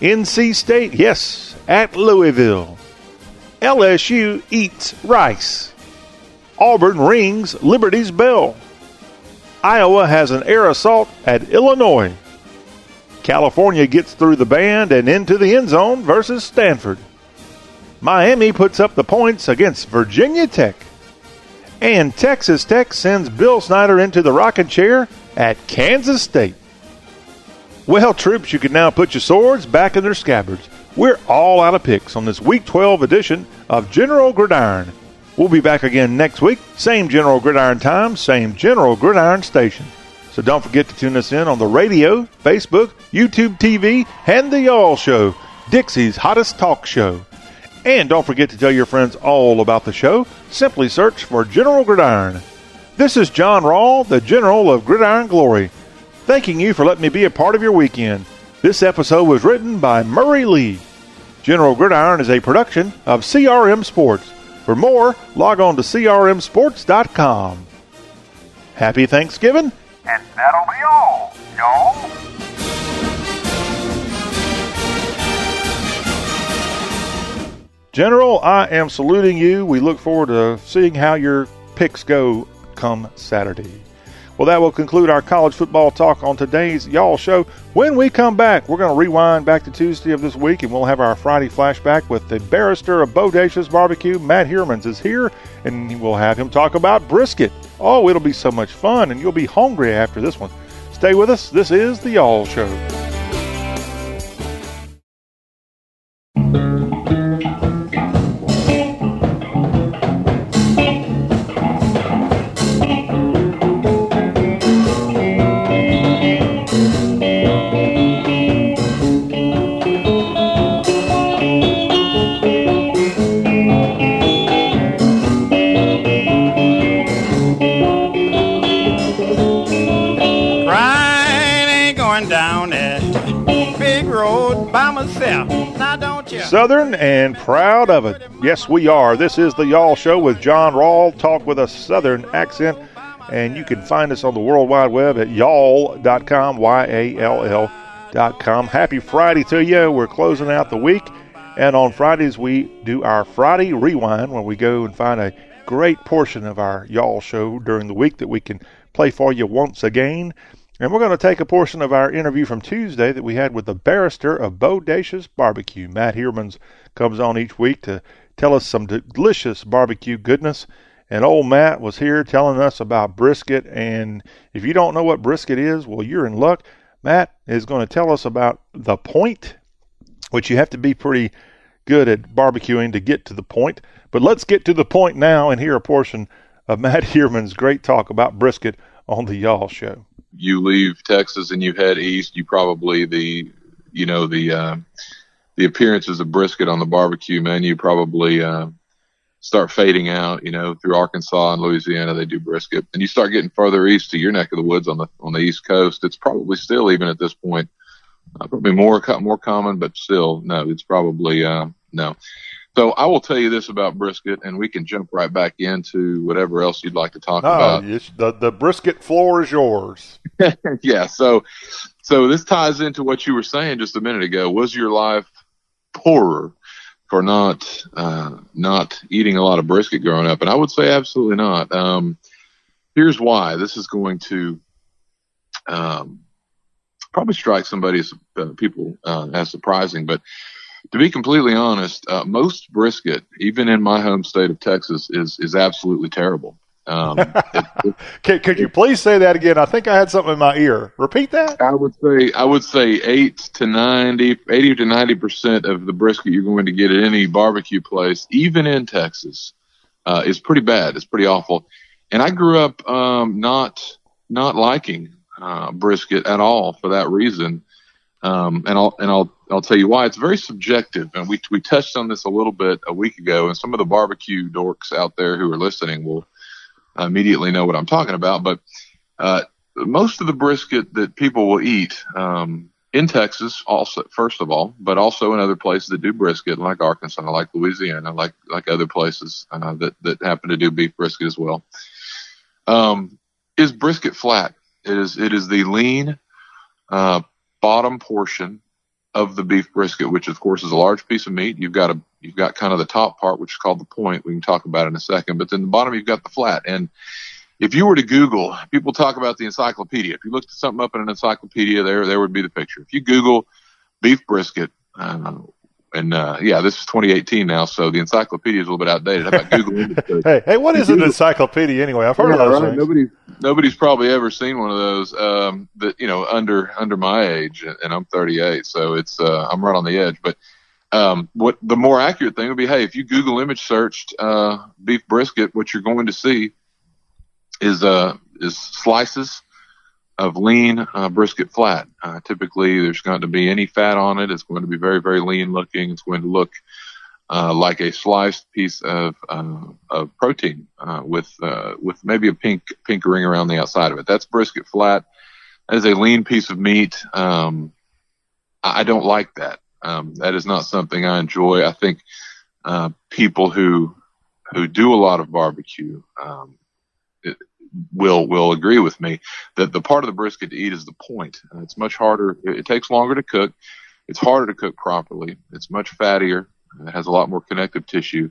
N C State, yes, at Louisville. L S U eats Rice. Auburn rings Liberty's bell. Iowa has an air assault at Illinois. California gets through the band and into the end zone versus Stanford. Miami puts up the points against Virginia Tech. And Texas Tech sends Bill Snyder into the rocking chair at Kansas State. Well, troops, you can now put your swords back in their scabbards. We're all out of picks on this Week twelve edition of General Gridiron. We'll be back again next week, same General Gridiron time, same General Gridiron station. So don't forget to tune us in on the radio, Facebook, YouTube T V, and the Y'all Show, Dixie's hottest talk show. And don't forget to tell your friends all about the show. Simply search for General Gridiron. This is John Rawl, the General of Gridiron Glory, thanking you for letting me be a part of your weekend. This episode was written by Murray Lee. General Gridiron is a production of C R M Sports. For more, log on to C R M sports dot com. Happy Thanksgiving. And that'll be all, y'all. General, I am saluting you. We look forward to seeing how your picks go come Saturday. Well, that will conclude our college football talk on today's Y'all Show. When we come back, we're going to rewind back to Tuesday of this week, and we'll have our Friday flashback with the barrister of Bodacious Barbecue, Matt Heermans, is here, and we'll have him talk about brisket. Oh, it'll be so much fun, and you'll be hungry after this one. Stay with us. This is the Y'all Show. Southern and proud of it. Yes, we are. This is the Y'all Show with John Rawl, talk with a Southern accent. And you can find us on the World Wide Web at y'all dot com, Y A L L dot com. Happy Friday to you. We're closing out the week. And on Fridays, we do our Friday Rewind, where we go and find a great portion of our Y'all Show during the week that we can play for you once again. And we're going to take a portion of our interview from Tuesday that we had with the barrister of Bodacious Barbecue. Matt Heermans comes on each week to tell us some delicious barbecue goodness. And old Matt was here telling us about brisket. And if you don't know what brisket is, well, you're in luck. Matt is going to tell us about the point, which you have to be pretty good at barbecuing to get to the point. But let's get to the point now and hear a portion of Matt Heerman's great talk about brisket on the Y'all Show. You leave Texas and you head east, you probably the, you know, the, uh, the appearances of brisket on the barbecue menu probably, uh, start fading out, you know, through Arkansas and Louisiana, they do brisket. And you start getting further east to your neck of the woods on the, on the East Coast. It's probably still, even at this point, uh, probably more, more common, but still, no, it's probably, uh, no. So I will tell you this about brisket, and we can jump right back into whatever else you'd like to talk no, about. It's the, the brisket floor is yours. Yeah, so so this ties into what you were saying just a minute ago. Was your life poorer for not uh, not eating a lot of brisket growing up? And I would say absolutely not. Um, here's why. This is going to um, probably strike somebody as uh, people uh, as surprising, but to be completely honest, uh, most brisket, even in my home state of Texas, is is absolutely terrible. Um, it, it, could, could you please say that again? I think I had something in my ear. Repeat that. I would say I would say eight to ninety, eighty to ninety percent of the brisket you're going to get at any barbecue place, even in Texas, uh, is pretty bad. It's pretty awful. And I grew up um, not not liking uh, brisket at all for that reason. Um, and I'll, and I'll, I'll tell you why. It's very subjective. And we, we touched on this a little bit a week ago, and some of the barbecue dorks out there who are listening will immediately know what I'm talking about. But, uh, most of the brisket that people will eat, um, in Texas also, first of all, but also in other places that do brisket, like Arkansas, like Louisiana, like, like other places, uh, that, that happen to do beef brisket as well, um, is brisket flat. It is, it is the lean, uh, bottom portion of the beef brisket, which of course is a large piece of meat. You've got a, you've got kind of the top part, which is called the point. We can talk about it in a second, but then the bottom, you've got the flat. And if you were to Google, people talk about the encyclopedia. If you looked something up in an encyclopedia, there, there would be the picture. If you Google beef brisket, uh, and, uh, yeah, this is twenty eighteen now. So the encyclopedia is a little bit outdated. How about Google? hey, hey, what is an encyclopedia anyway? I've heard yeah, of those. Right? Nobody, nobody's probably ever seen one of those, um, that, you know, under, under my age, and I'm thirty-eight. So it's, uh, I'm right on the edge, but, um, what the more accurate thing would be, hey, if you Google image searched, uh, beef brisket, what you're going to see is, uh, is slices of lean uh, brisket flat. Uh, typically, there's going to be any fat on it. It's going to be very, very lean looking. It's going to look uh, like a sliced piece of, uh, of protein uh, with uh, with maybe a pink pink ring around the outside of it. That's brisket flat. That is a lean piece of meat. Um, I don't like that. Um, that is not something I enjoy. I think uh, people who who do a lot of barbecue um, it, will will agree with me that the part of the brisket to eat is the point. Uh, it's much harder. It, it takes longer to cook. It's harder to cook properly. It's much fattier. It has a lot more connective tissue.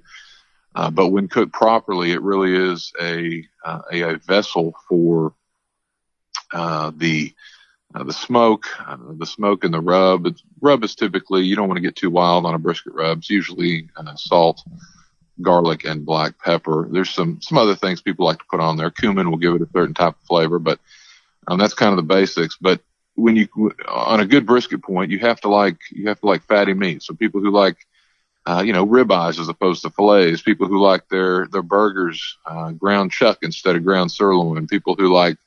Uh, but when cooked properly, it really is a, uh, a, a vessel for uh, the uh, the smoke, uh, the smoke and the rub. It's, rub is typically, you don't want to get too wild on a brisket rub. It's usually uh, salt, garlic, and black pepper. There's some, some other things people like to put on there. Cumin will give it a certain type of flavor, but um, that's kind of the basics. But when you, on a good brisket point, you have to like, you have to like fatty meat. So people who like, uh, you know, ribeyes as opposed to fillets, people who like their, their burgers, uh, ground chuck instead of ground sirloin, people who like,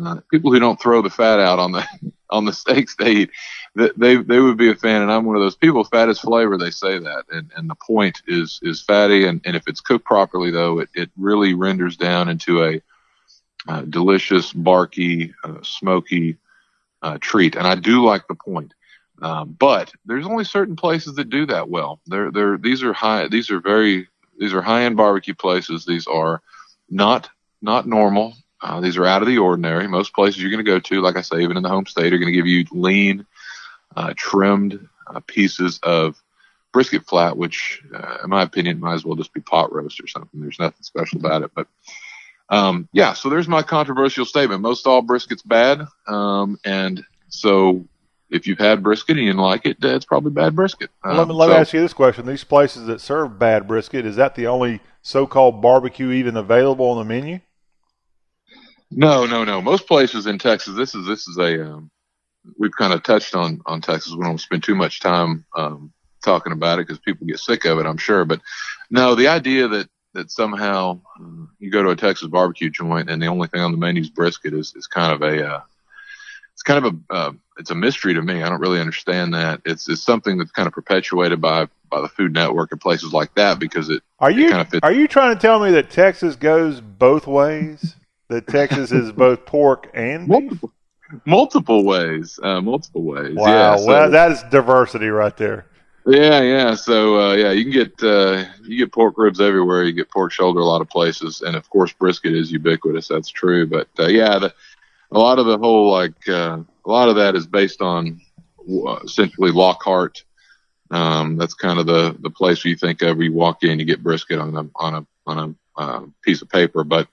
uh, people who don't throw the fat out on the, on the steaks they eat, they, they, they would be a fan. And I'm one of those people, fat is flavor. They say that. And, and the point is, is fatty. And, and if it's cooked properly though, it, it really renders down into a, uh, delicious, barky, uh, smoky, Uh, treat. And I do like the point, um, but there's only certain places that do that well. They're, they're, these are high, these are very, these are high-end barbecue places. These are not not normal. Uh, these are out of the ordinary. Most places you're going to go to, like I say, even in the home state, are going to give you lean, uh, trimmed uh, pieces of brisket flat, which, uh, in my opinion, might as well just be pot roast or something. There's nothing special about it, but. Um, yeah, so there's my controversial statement. Most all brisket's bad. Um, and so if you've had brisket and you didn't like it, it's probably bad brisket. Um, let me, let so. me ask you this question. These places that serve bad brisket, is that the only so-called barbecue even available on the menu? No, no, no. Most places in Texas, this is, this is a, um, we've kind of touched on, on Texas. We don't spend too much time, um, talking about it because people get sick of it, I'm sure. But no, the idea that, that somehow um, you go to a Texas barbecue joint and the only thing on the menu is brisket is, is kind of a, uh, it's kind of a, uh, it's a mystery to me. I don't really understand that. It's, it's something that's kind of perpetuated by, by the Food Network and places like that because it, are you, it kind of fits. Are you trying to tell me that Texas goes both ways? That Texas is both pork and beef? Multiple, multiple ways, uh, multiple ways. Wow. Yeah, so. Well, that is diversity right there. Yeah, yeah. So, uh, yeah, you can get uh, you get pork ribs everywhere. You get pork shoulder a lot of places, and of course, brisket is ubiquitous. That's true. But uh, yeah, the, a lot of the whole like uh, a lot of that is based on uh, essentially Lockhart. Um, that's kind of the, the place you think of. You walk in, you get brisket on a on a on a uh, piece of paper. But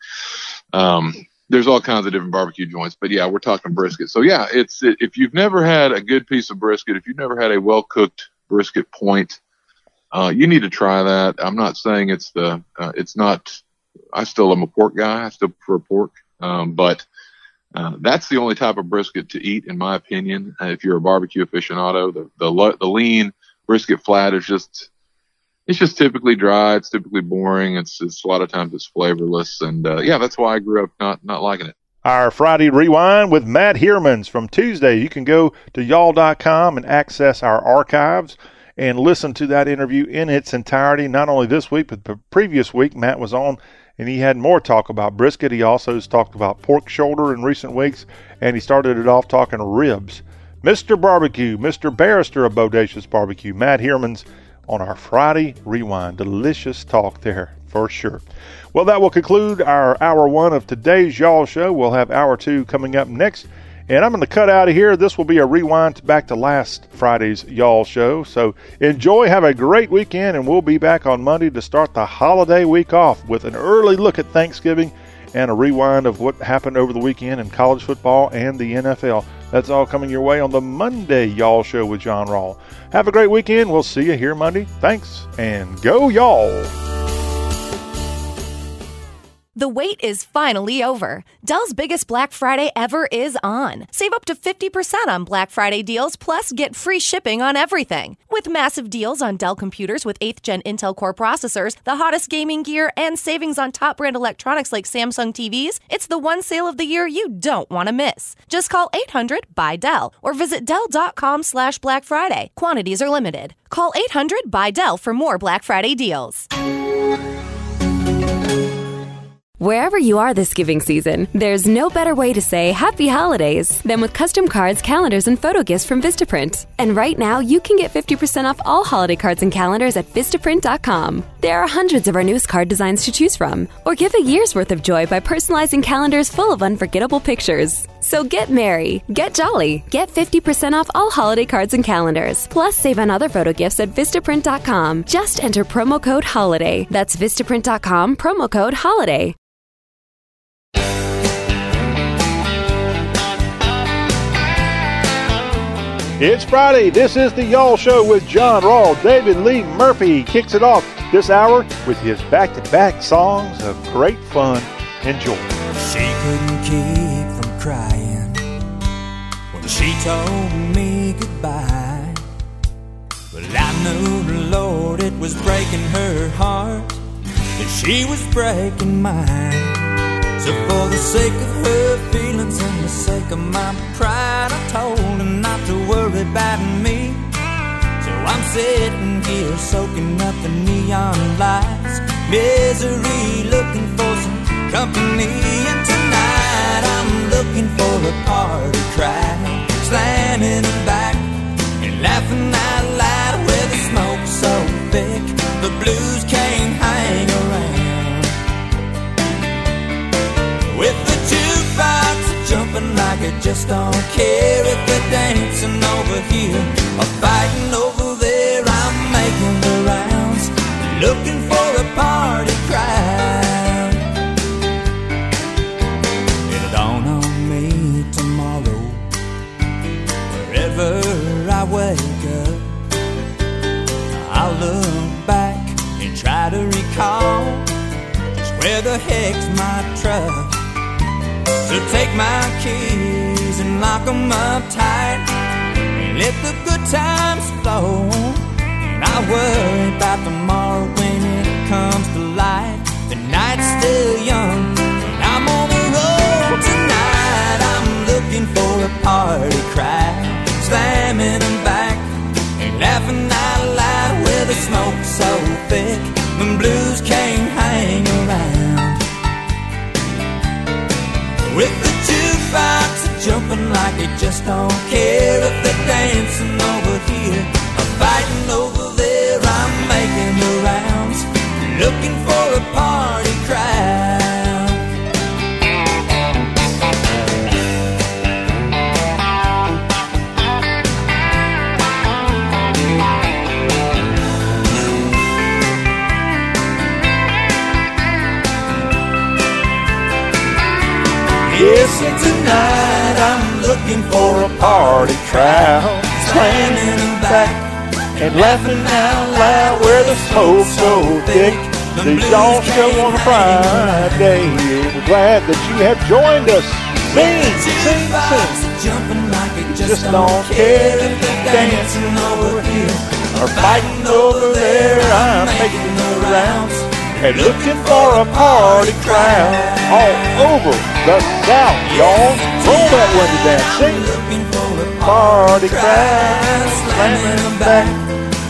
um, there's all kinds of different barbecue joints. But yeah, we're talking brisket. So yeah, it's it, if you've never had a good piece of brisket, if you've never had a well cooked brisket point, uh you need to try that. I'm not saying it's the uh, it's not I still am a pork guy. I still prefer pork, um but uh, that's the only type of brisket to eat, in my opinion. Uh, if you're a barbecue aficionado, the the, the lean brisket flat is just it's just typically dry. It's typically boring. It's, it's a lot of times it's flavorless, and uh, yeah, that's why I grew up not not liking it. Our Friday Rewind with Matt Heermans from Tuesday. You can go to y'all dot com and access our archives and listen to that interview in its entirety. Not only this week, but the previous week, Matt was on and he had more talk about brisket. He also has talked about pork shoulder in recent weeks, and he started it off talking ribs. Mister Barbecue, Mister Barrister of Bodacious Barbecue, Matt Heermans on our Friday Rewind. Delicious talk there. For sure. Well, that will conclude our hour one of today's Y'all Show. We'll have hour two coming up next. And I'm going to cut out of here. This will be a rewind back to last Friday's Y'all Show. So enjoy, have a great weekend, and we'll be back on Monday to start the holiday week off with an early look at Thanksgiving and a rewind of what happened over the weekend in college football and the N F L. That's all coming your way on the Monday Y'all Show with John Rawl. Have a great weekend. We'll see you here Monday. Thanks, and go y'all. The wait is finally over. Dell's biggest Black Friday ever is on. Save up to fifty percent on Black Friday deals, plus get free shipping on everything. With massive deals on Dell computers with eighth gen Intel Core processors, the hottest gaming gear, and savings on top brand electronics like Samsung T Vs, it's the one sale of the year you don't want to miss. Just call eight hundred buy Dell or visit Dell.com slash Black Friday. Quantities are limited. Call eight hundred buy Dell for more Black Friday deals. Wherever you are this giving season, there's no better way to say happy holidays than with custom cards, calendars, and photo gifts from Vistaprint. And right now, you can get fifty percent off all holiday cards and calendars at Vistaprint dot com. There are hundreds of our newest card designs to choose from, or give a year's worth of joy by personalizing calendars full of unforgettable pictures. So get merry, get jolly, get fifty percent off all holiday cards and calendars, plus save on other photo gifts at Vistaprint dot com. Just enter promo code HOLIDAY. That's Vistaprint dot com, promo code HOLIDAY. It's Friday. This is the Y'all Show with John Rawl. David Lee Murphy kicks it off this hour with his back-to-back songs of great fun. Enjoy. She couldn't keep from crying when she told me goodbye. Well, I knew, the Lord, it was breaking her heart, and she was breaking mine. So for the sake of her feelings and the sake of my pride, I told her not to worry about me. So I'm sitting here soaking up the neon lights, misery, looking for some company. And tonight I'm looking for a party cry, slamming it back and laughing out loud with the smoke so thick the blues can't hang around. With the jukebox jumping like I just don't care, if they're dancing over here or fighting over there, I'm making the rounds, looking for a party crowd. It'll dawn on me tomorrow, wherever I wake up, I'll look back and try to recall just where the heck's my truck. So take my keys and lock them up tight, and let the good times flow, and I worry about tomorrow when it comes to light. The night's still young and I'm on the road tonight. I'm looking for a party cry, slamming them back and laughing out loud with the smoke so thick the blues can't hang around. With the jukebox jumping like they just don't care, if they're dancing over here or fighting over there, I'm making the rounds, looking for a party crowd. Yes, and tonight I'm looking for a party crowd, slamming them back and laughing out loud where the smoke's so thick the Y'all Show on a Friday. We're glad that you have joined us. Sing, sing, sing. Just don't care if they're dancing over here or fighting over there. I'm making the rounds and looking for a party crowd all over the South, y'all. Roll that one to dance, sing. Party crowd, slamming them back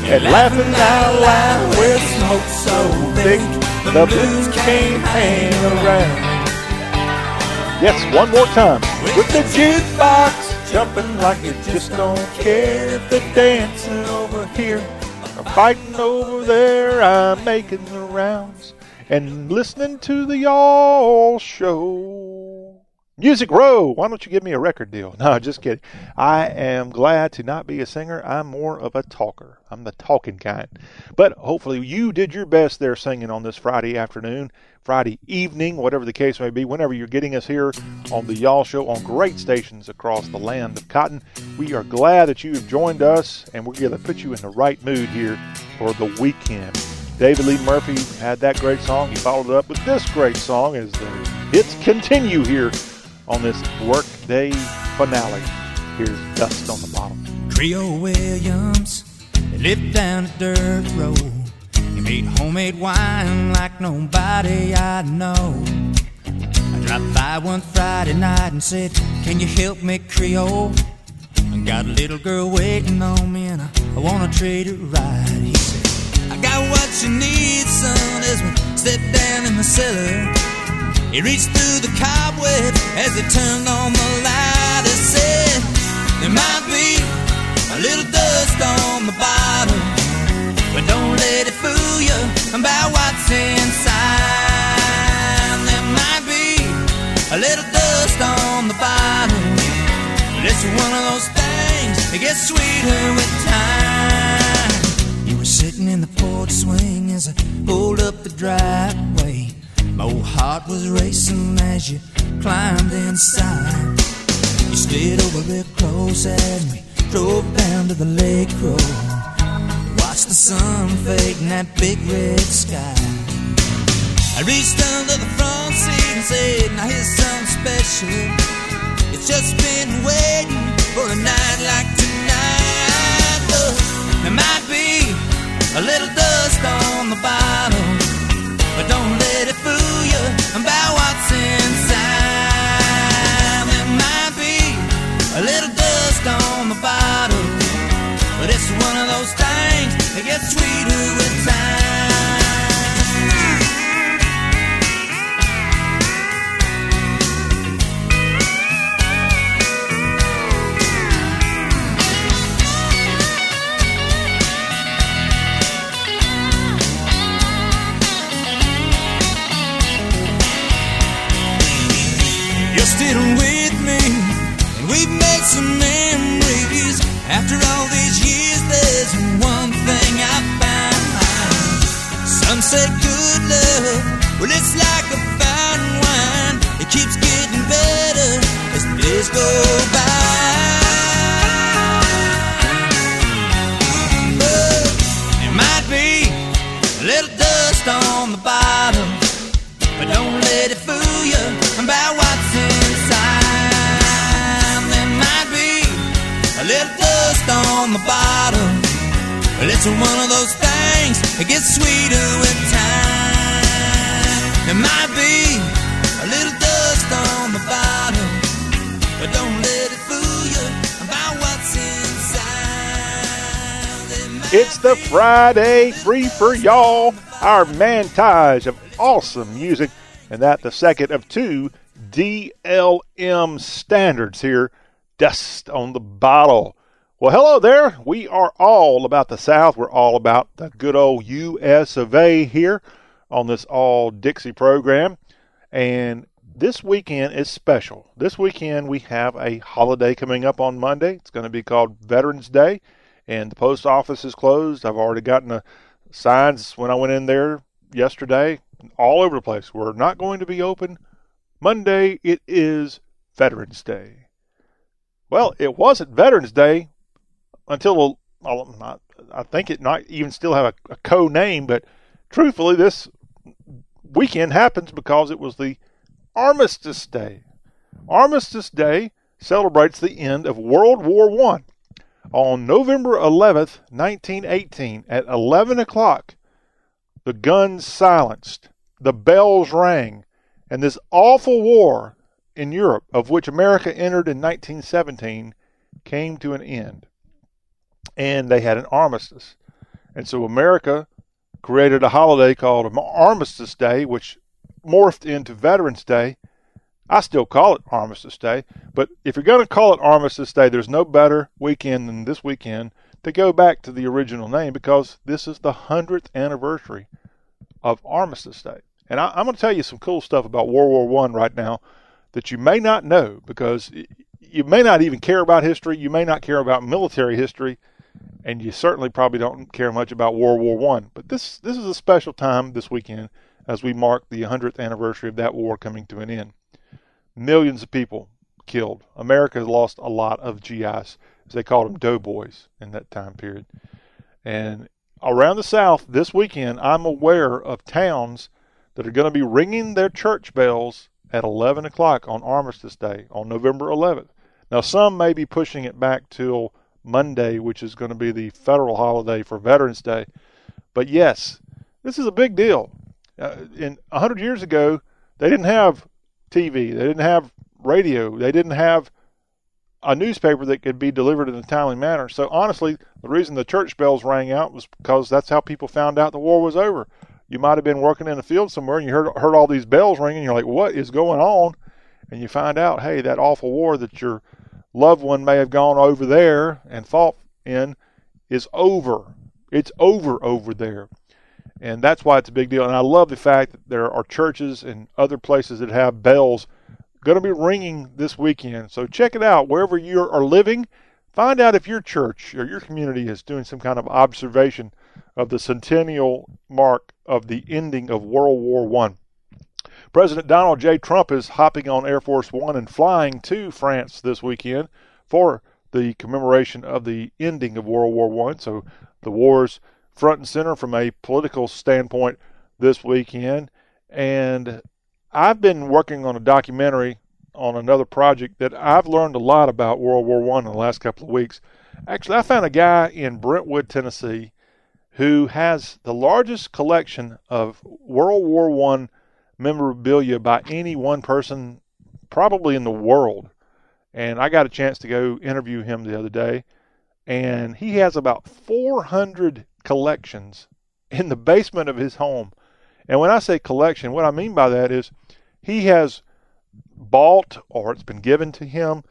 and laughing out loud with smoke so thick the blues can't hang around. Yes, one more time. With the jukebox jumping like it just don't care, if they're dancing over here or fighting over there, I'm making the rounds and listening to the Y'all Show. Music Row, why don't you give me a record deal? No, just kidding. I am glad to not be a singer. I'm more of a talker. I'm the talking kind. But hopefully you did your best there singing on this Friday afternoon, Friday evening, whatever the case may be, whenever you're getting us here on the Y'all Show on great stations across the land of cotton. We are glad that you have joined us, and we're going to put you in the right mood here for the weekend. David Lee Murphy had that great song. He followed it up with this great song as the hits continue here on this workday finale. Here's Dust on the Bottle. Creole Williams lived down a dirt road. He made homemade wine like nobody I know. I dropped by one Friday night and said, "Can you help me, Creole? I got a little girl waiting on me and I, I want to treat her right." He said, "I got what you need, son," as we stepped down in the cellar. He reached through the cobweb as he turned on the light. He said, "There might be a little dust on the bottom, but don't let it fool you about what's inside. There might be a little dust on the bottom, but it's one of those things that gets sweeter with time." You were sitting in the porch swing as I pulled up the driveway. My old heart was racing as you climbed inside. You slid over real close at me, strolled down to the lake road, watched the sun fade in that big red sky. I reached down to the front seat and said, now here's something special. It's just been waiting for a night like tonight. Look, there might be a little dust on the bottle, but don't let it fool you about what's inside. There might be a little dust on the bottle, but it's one of those things that gets sweeter with time. Still with me, and we've made some memories. After all these years, there's one thing I found. Some say good love, well it's like a fine wine. It keeps getting better as the days go by. But there might be a little dust on the bottom, but don't let it fool you about what's in. Little dust on the bottom, but it's one of those things that gets sweeter with time. There might be a little dust on the bottom, but don't let it fool you about what's inside. It's the Friday Free for Y'all, our montage of awesome music, and that the second of two D L M standards here. Dust on the Bottle. Well, hello there. We are all about the South. We're all about the good old U S of A here on this All Dixie program. And this weekend is special. This weekend we have a holiday coming up on Monday. It's going to be called Veterans Day. And the post office is closed. I've already gotten a signs when I went in there yesterday all over the place. We're not going to be open. Monday it is Veterans Day. Well, it wasn't Veterans Day until, well, not, I think it might even still have a, a co-name, but truthfully, this weekend happens because it was the Armistice Day. Armistice Day celebrates the end of World War One. On November eleventh, nineteen eighteen, at eleven o'clock, the guns silenced, the bells rang, and this awful war in Europe, of which America entered in nineteen seventeen, came to an end. And they had an armistice. And so America created a holiday called Armistice Day, which morphed into Veterans Day. I still call it Armistice Day, but if you're going to call it Armistice Day, there's no better weekend than this weekend to go back to the original name, because this is the hundredth anniversary of Armistice Day. And I, I'm going to tell you some cool stuff about World War One right now that you may not know, because you may not even care about history, you may not care about military history, and you certainly probably don't care much about World War One. But this this is a special time this weekend as we mark the hundredth anniversary of that war coming to an end. Millions of people killed. America has lost a lot of G Is, as they called them, doughboys in that time period. And around the South this weekend, I'm aware of towns that are going to be ringing their church bells at eleven o'clock on Armistice Day, on November eleventh. Now, some may be pushing it back till Monday, which is going to be the federal holiday for Veterans Day. But yes, this is a big deal. Uh, in one hundred years ago, they didn't have T V. They didn't have radio. They didn't have a newspaper that could be delivered in a timely manner. So, honestly, the reason the church bells rang out was because that's how people found out the war was over. You might have been working in a field somewhere and you heard heard all these bells ringing. You're like, what is going on? And you find out, hey, that awful war that your loved one may have gone over there and fought in is over. It's over over there. And that's why it's a big deal. And I love the fact that there are churches and other places that have bells going to be ringing this weekend. So check it out. Wherever you are living, find out if your church or your community is doing some kind of observation of the centennial mark of the ending of World War One. President Donald J. Trump is hopping on Air Force One and flying to France this weekend for the commemoration of the ending of World War One. So the war's front and center from a political standpoint this weekend. And I've been working on a documentary on another project that I've learned a lot about World War One in the last couple of weeks. Actually, I found a guy in Brentwood, Tennessee, who has the largest collection of World War One memorabilia by any one person probably in the world. And I got a chance to go interview him the other day. And he has about four hundred collections in the basement of his home. And when I say collection, what I mean by that is he has bought, or it's been given to him,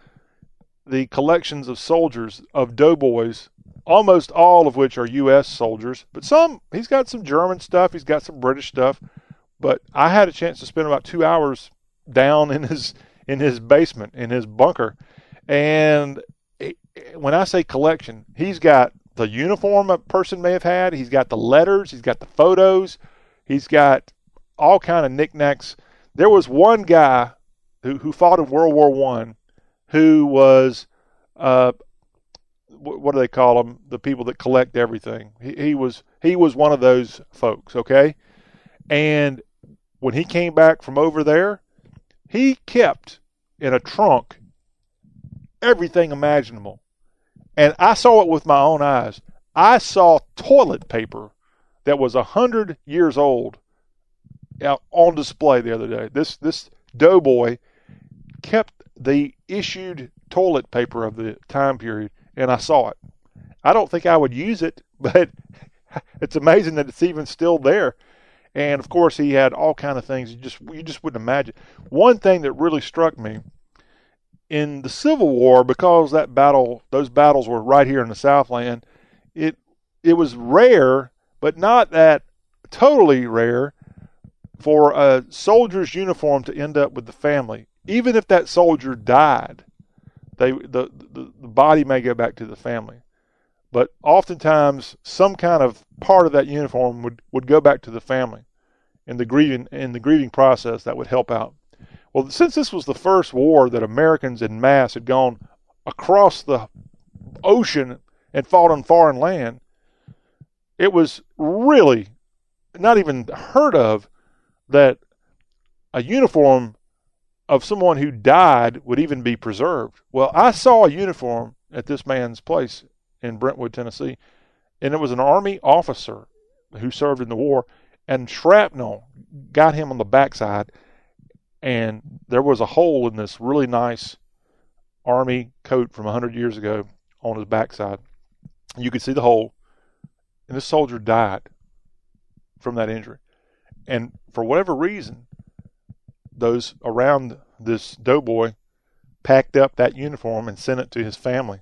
the collections of soldiers, of doughboys, almost all of which are U S soldiers. But some, he's got some German stuff, he's got some British stuff. But I had a chance to spend about two hours down in his in his basement, in his bunker. And it, when I say collection, he's got the uniform a person may have had, he's got the letters, he's got the photos, he's got all kind of knickknacks. There was one guy who, who fought in World War One who was, uh, what do they call them? The people that collect everything. He, he was he was one of those folks, okay? And when he came back from over there, he kept in a trunk everything imaginable. And I saw it with my own eyes. I saw toilet paper that was one hundred years old on display the other day. This this doughboy kept the issued toilet paper of the time period, and I saw it. I don't think I would use it, but it's amazing that it's even still there. And, of course, he had all kind of things you just you just wouldn't imagine. One thing that really struck me, in the Civil War, because that battle, those battles were right here in the Southland, it it was rare, but not that totally rare, for a soldier's uniform to end up with the family. Even if that soldier died, they the, the, the body may go back to the family. But oftentimes, some kind of part of that uniform would, would go back to the family in the grieving in the grieving process. That would help out. Well, since this was the first war that Americans en masse had gone across the ocean and fought on foreign land, it was really not even heard of that a uniform of someone who died would even be preserved. Well, I saw a uniform at this man's place in Brentwood, Tennessee, and it was an Army officer who served in the war, and shrapnel got him on the backside, and there was a hole in this really nice Army coat from one hundred years ago on his backside. You could see the hole, and this soldier died from that injury. And for whatever reason, those around this doughboy packed up that uniform and sent it to his family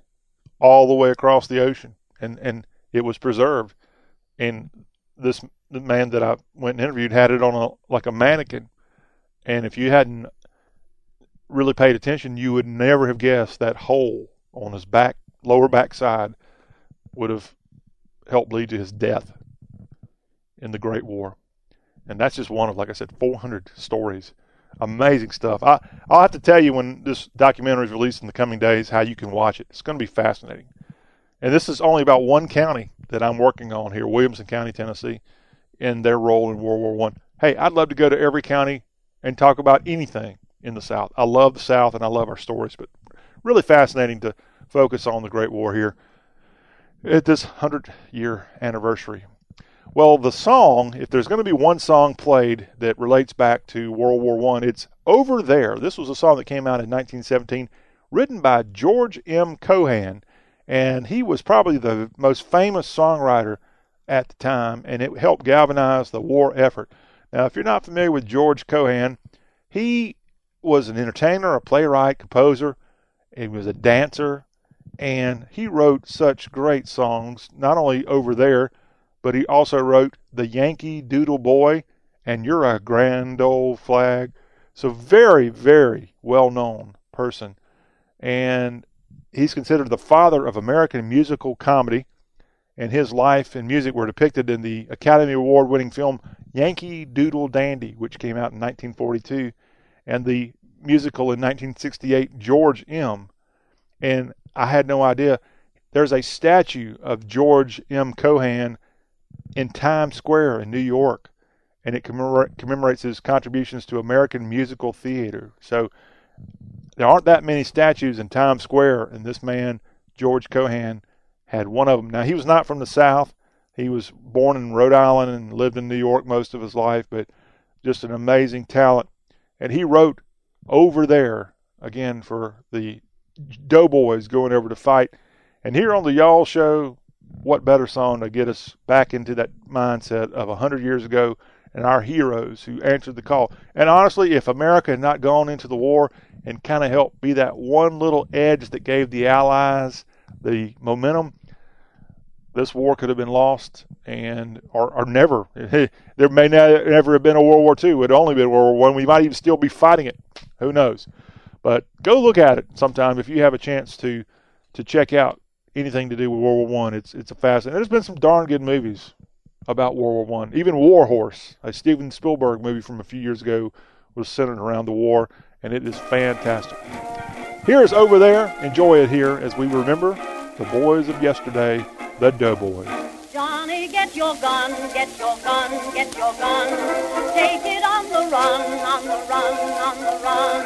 all the way across the ocean. And, and it was preserved. And this the man that I went and interviewed had it on a, like a mannequin. And if you hadn't really paid attention, you would never have guessed that hole on his back, lower backside would have helped lead to his death in the Great War. And that's just one of, like I said, four hundred stories. Amazing stuff. I, I'll have to tell you when this documentary is released in the coming days how you can watch it. It's going to be fascinating. And this is only about one county that I'm working on here, Williamson County, Tennessee, and their role in World War One. Hey, I'd love to go to every county and talk about anything in the South. I love the South and I love our stories, but really fascinating to focus on the Great War here at this one hundred year anniversary. Well, the song, if there's going to be one song played that relates back to World War One, it's Over There. This was a song that came out in nineteen seventeen, written by George M. Cohan, and he was probably the most famous songwriter at the time, and it helped galvanize the war effort. Now, if you're not familiar with George Cohan, he was an entertainer, a playwright, composer, he was a dancer, and he wrote such great songs, not only Over There, but he also wrote The Yankee Doodle Boy and You're a Grand Old Flag. So very, very well-known person. And he's considered the father of American musical comedy. And his life and music were depicted in the Academy Award-winning film Yankee Doodle Dandy, which came out in nineteen forty-two, and the musical in nineteen sixty-eight, George M. And I had no idea. There's a statue of George M. Cohan in Times Square in New York, and it commemor- commemorates his contributions to American musical theater. So there aren't that many statues in Times Square, and this man, George Cohan, had one of them. Now, he was not from the South. He was born in Rhode Island and lived in New York most of his life, but just an amazing talent. And he wrote Over There, again, for the Doughboys going over to fight. And here on the Y'all Show, what better song to get us back into that mindset of one hundred years ago and our heroes who answered the call. And honestly, if America had not gone into the war and kind of helped be that one little edge that gave the Allies the momentum, this war could have been lost and or, or never. There may never have been a World War Two. It would only been World War One. We might even still be fighting it. Who knows? But go look at it sometime if you have a chance to to check out anything to do with World War One. It's it's a fascinating. There's been some darn good movies about World War One. Even War Horse, a Steven Spielberg movie from a few years ago, was centered around the war, and it is fantastic. Here is Over There. Enjoy it here as we remember the boys of yesterday. The Doughboys. Johnny, get your gun, get your gun, get your gun. Take it on the run, on the run, on the run.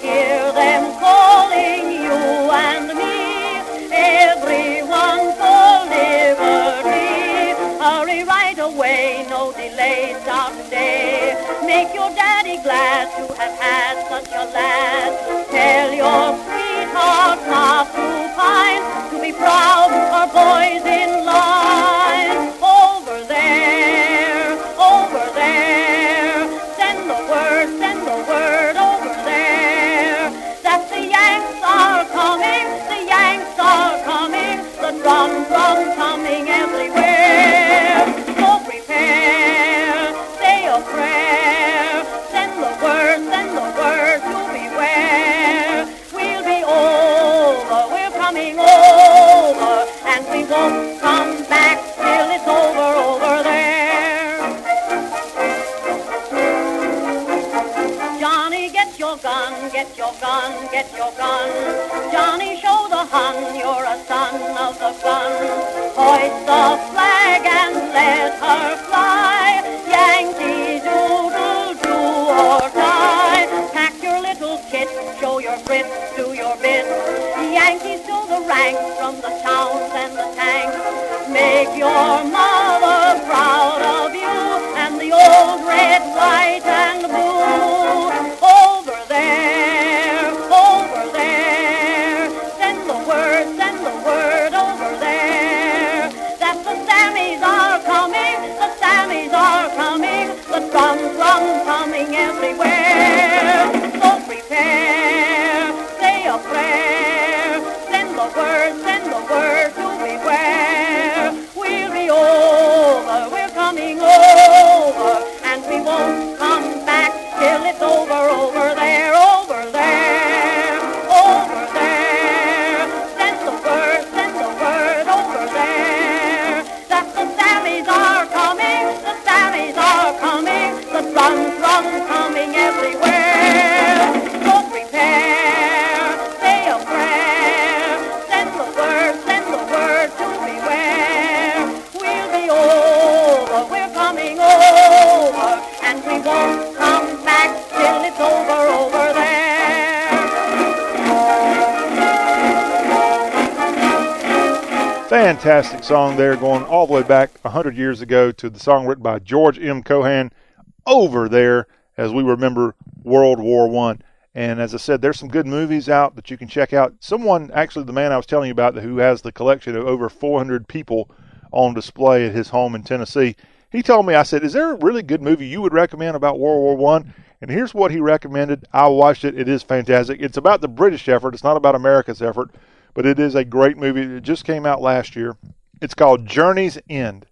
Hear them calling you and me. Everyone for liberty. Hurry right away, no delay, stop today. Make your daddy glad to have had such a lad. Tell your sweetheart not to pine, to be proud our boys in line. Over there, over there, send the word, send the word over there, that the Yanks are coming, the Yanks are coming, the drum, drum, coming everywhere. So prepare, say a prayer, send the word, send the word to beware. We'll be over, we're coming over. And we won't come back till it's over, over there. Johnny, get your gun, get your gun, get your gun. Johnny, show the Hun, you're a son of the gun. Hoist the flag and let her fly. Yankee doodle, do or die. Pack your little kit, show your grit, do your bit. Yankees to the ranks, from the towns and the tanks. Make your mother proud of you, and the old red, white, and blue. Over there, over there, send the word, send the word over there, that the Sammies are coming, the Sammies are coming, the drum, drum, coming everywhere. So prepare, say a prayer. Word, send the word to beware. We'll be over, we're coming over, and we won't come back till it's over, over there, over there, over there. Send the word, send the word over there, that the Sammies are coming, the Sammies are coming, the drum, drum, coming everywhere. So prepare, say a prayer. Over, and we won't come back till it's over, over there. Fantastic song there, going all the way back one hundred years ago to the song written by George M. Cohan, Over There, as we remember World War One. And as I said, there's some good movies out that you can check out. Someone, actually the man I was telling you about who has the collection of over four hundred people on display at his home in Tennessee, he told me, I said, is there a really good movie you would recommend about World War One? And here's what he recommended. I watched it. It is fantastic. It's about the British effort. It's not about America's effort, but it is a great movie. It just came out last year. It's called Journey's End,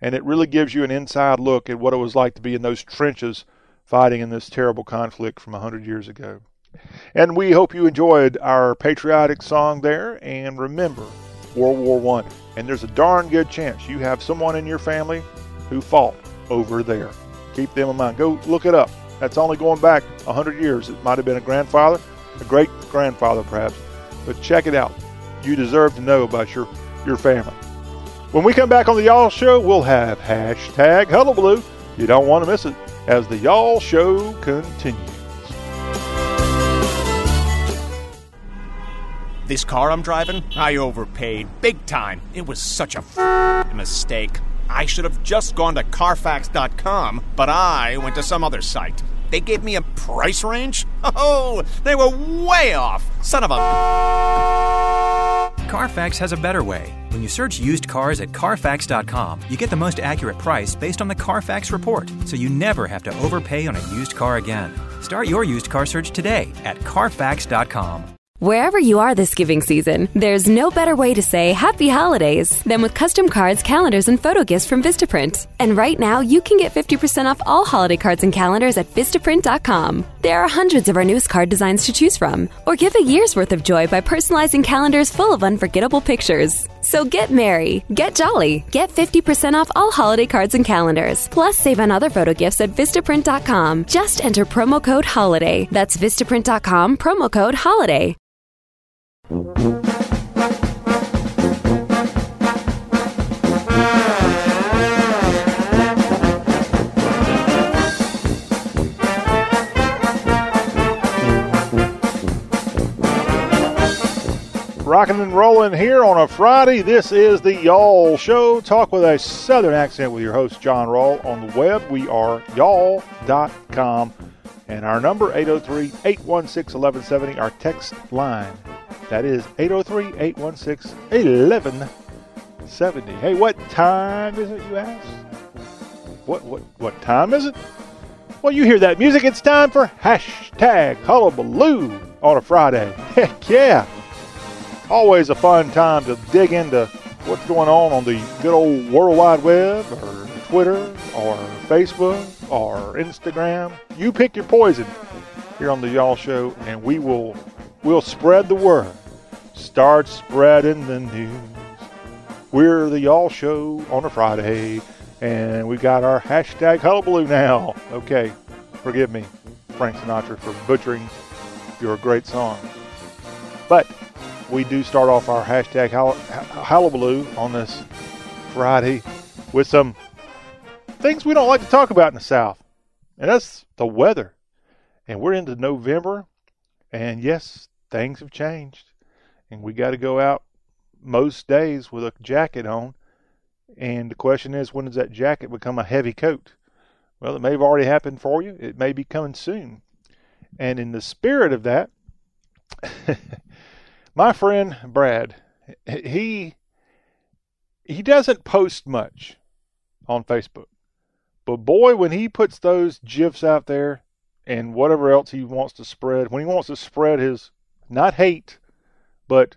and it really gives you an inside look at what it was like to be in those trenches fighting in this terrible conflict from one hundred years ago. And we hope you enjoyed our patriotic song there, and remember World War One. And there's a darn good chance you have someone in your family who fought over there. Keep them in mind. Go look it up. That's only going back one hundred years. It might have been a grandfather, a great-grandfather perhaps, but check it out. you deserve to know about your, your family. When we come back on the Y'all Show, we'll have hashtag Hullabaloo. You don't want to miss it as the Y'all Show continues. This car I'm driving, I overpaid big time. It was such a f- mistake. I should have just gone to Carfax dot com, but I went to some other site. They gave me a price range? Oh, they were way off. Son of a... Carfax has a better way. When you search used cars at Carfax dot com, you get the most accurate price based on the Carfax report, so you never have to overpay on a used car again. Start your used car search today at Carfax dot com. Wherever you are this giving season, there's no better way to say happy holidays than with custom cards, calendars, and photo gifts from Vistaprint. And right now, you can get fifty percent off all holiday cards and calendars at Vistaprint dot com. There are hundreds of our newest card designs to choose from, or give a year's worth of joy by personalizing calendars full of unforgettable pictures. So get merry, get jolly, get fifty percent off all holiday cards and calendars, plus save on other photo gifts at Vistaprint dot com. Just enter promo code HOLIDAY. That's Vistaprint dot com, promo code HOLIDAY. Rocking and rolling here on a Friday. This is the Y'all Show. Talk with a Southern accent with your host, John Rawl. On the web, we are y'all dot com. And our number, eight oh three, eight one six, one one seven zero. Our text line, that is eight oh three, eight one six, one one seven zero. Hey, what time is it, you ask? What what what time is it? Well, you hear that music. It's time for hashtag Hullabaloo on a Friday. Heck yeah. Always a fun time to dig into what's going on on the good old World Wide Web or Twitter or Facebook or Instagram. You pick your poison here on the Y'all Show, and we will we'll spread the word. Start spreading the news. We're the Y'all Show on a Friday, and we've got our hashtag Hullabaloo now. Okay, forgive me, Frank Sinatra, for butchering your great song. But we do start off our hashtag Hullabaloo on this Friday with some things we don't like to talk about in the South, and that's the weather. And we're into November, and yes, things have changed, and we got to go out most days with a jacket on. And the question is, when does that jacket become a heavy coat? Well, it may have already happened for you. It may be coming soon. And in the spirit of that, my friend Brad, he he doesn't post much on Facebook. But boy, when he puts those GIFs out there and whatever else he wants to spread, when he wants to spread his, not hate, but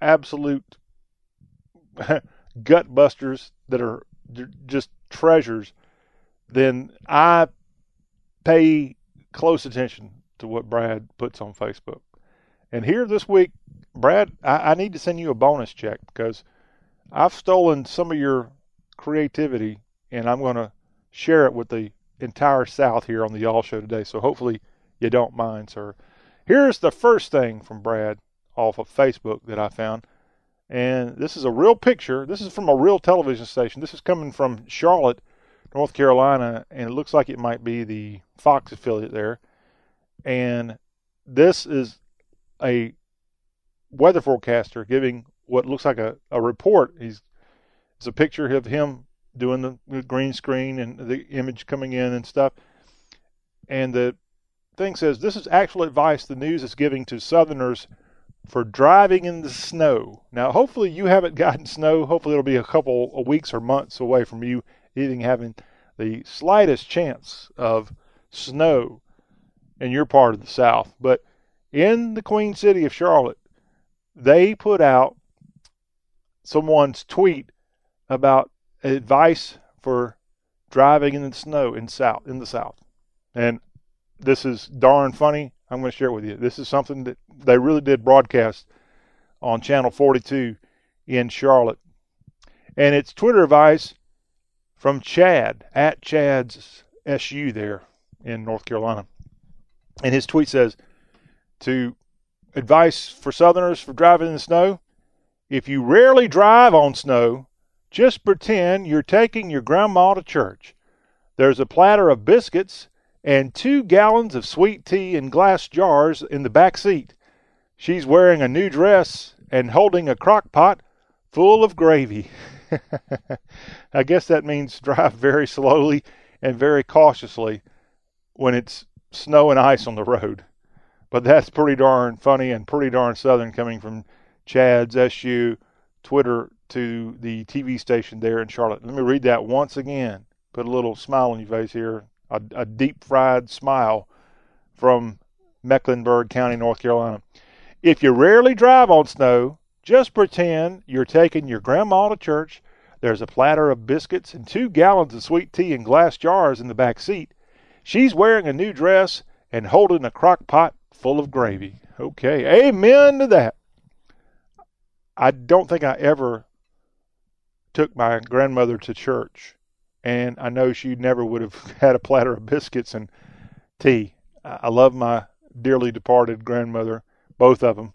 absolute gut busters that are just treasures, then I pay close attention to what Brad puts on Facebook. And here this week, Brad, I, I need to send you a bonus check because I've stolen some of your creativity, and I'm going to share it with the entire South here on the Y'all Show today. So hopefully you don't mind, sir. Here's the first thing from Brad off of Facebook that I found. And this is a real picture. This is from a real television station. This is coming from Charlotte, North Carolina, and it looks like it might be the Fox affiliate there. And this is a weather forecaster giving what looks like a, a report. He's It's a picture of him doing the green screen and the image coming in and stuff. And the thing says, this is actual advice the news is giving to Southerners for driving in the snow. Now, hopefully you haven't gotten snow. Hopefully it'll be a couple of weeks or months away from you even having the slightest chance of snow in your part of the South. But in the Queen City of Charlotte, they put out someone's tweet about advice for driving in the snow in South in the South. And this is darn funny. I'm going to share it with you. This is something that they really did broadcast on Channel forty-two in Charlotte. And it's Twitter advice from Chad, at Chad's S U there in North Carolina. And his tweet says, to advice for Southerners for driving in the snow, If you rarely drive on snow, just pretend you're taking your grandma to church. There's a platter of biscuits and two gallons of sweet tea in glass jars in the back seat. She's wearing a new dress and holding a crock pot full of gravy. I guess that means drive very slowly and very cautiously when it's snow and ice on the road. But that's pretty darn funny and pretty darn Southern coming from Chad's S U Twitter to the T V station there in Charlotte. Let me read that once again. Put a little smile on your face here. A, a deep-fried smile from Mecklenburg County, North Carolina. If you rarely drive on snow, just pretend you're taking your grandma to church. There's a platter of biscuits and two gallons of sweet tea in glass jars in the back seat. She's wearing a new dress and holding a crock pot full of gravy. Okay, amen to that. I don't think I ever took my grandmother to church, and I know she never would have had a platter of biscuits and tea. I love my dearly departed grandmother, both of them,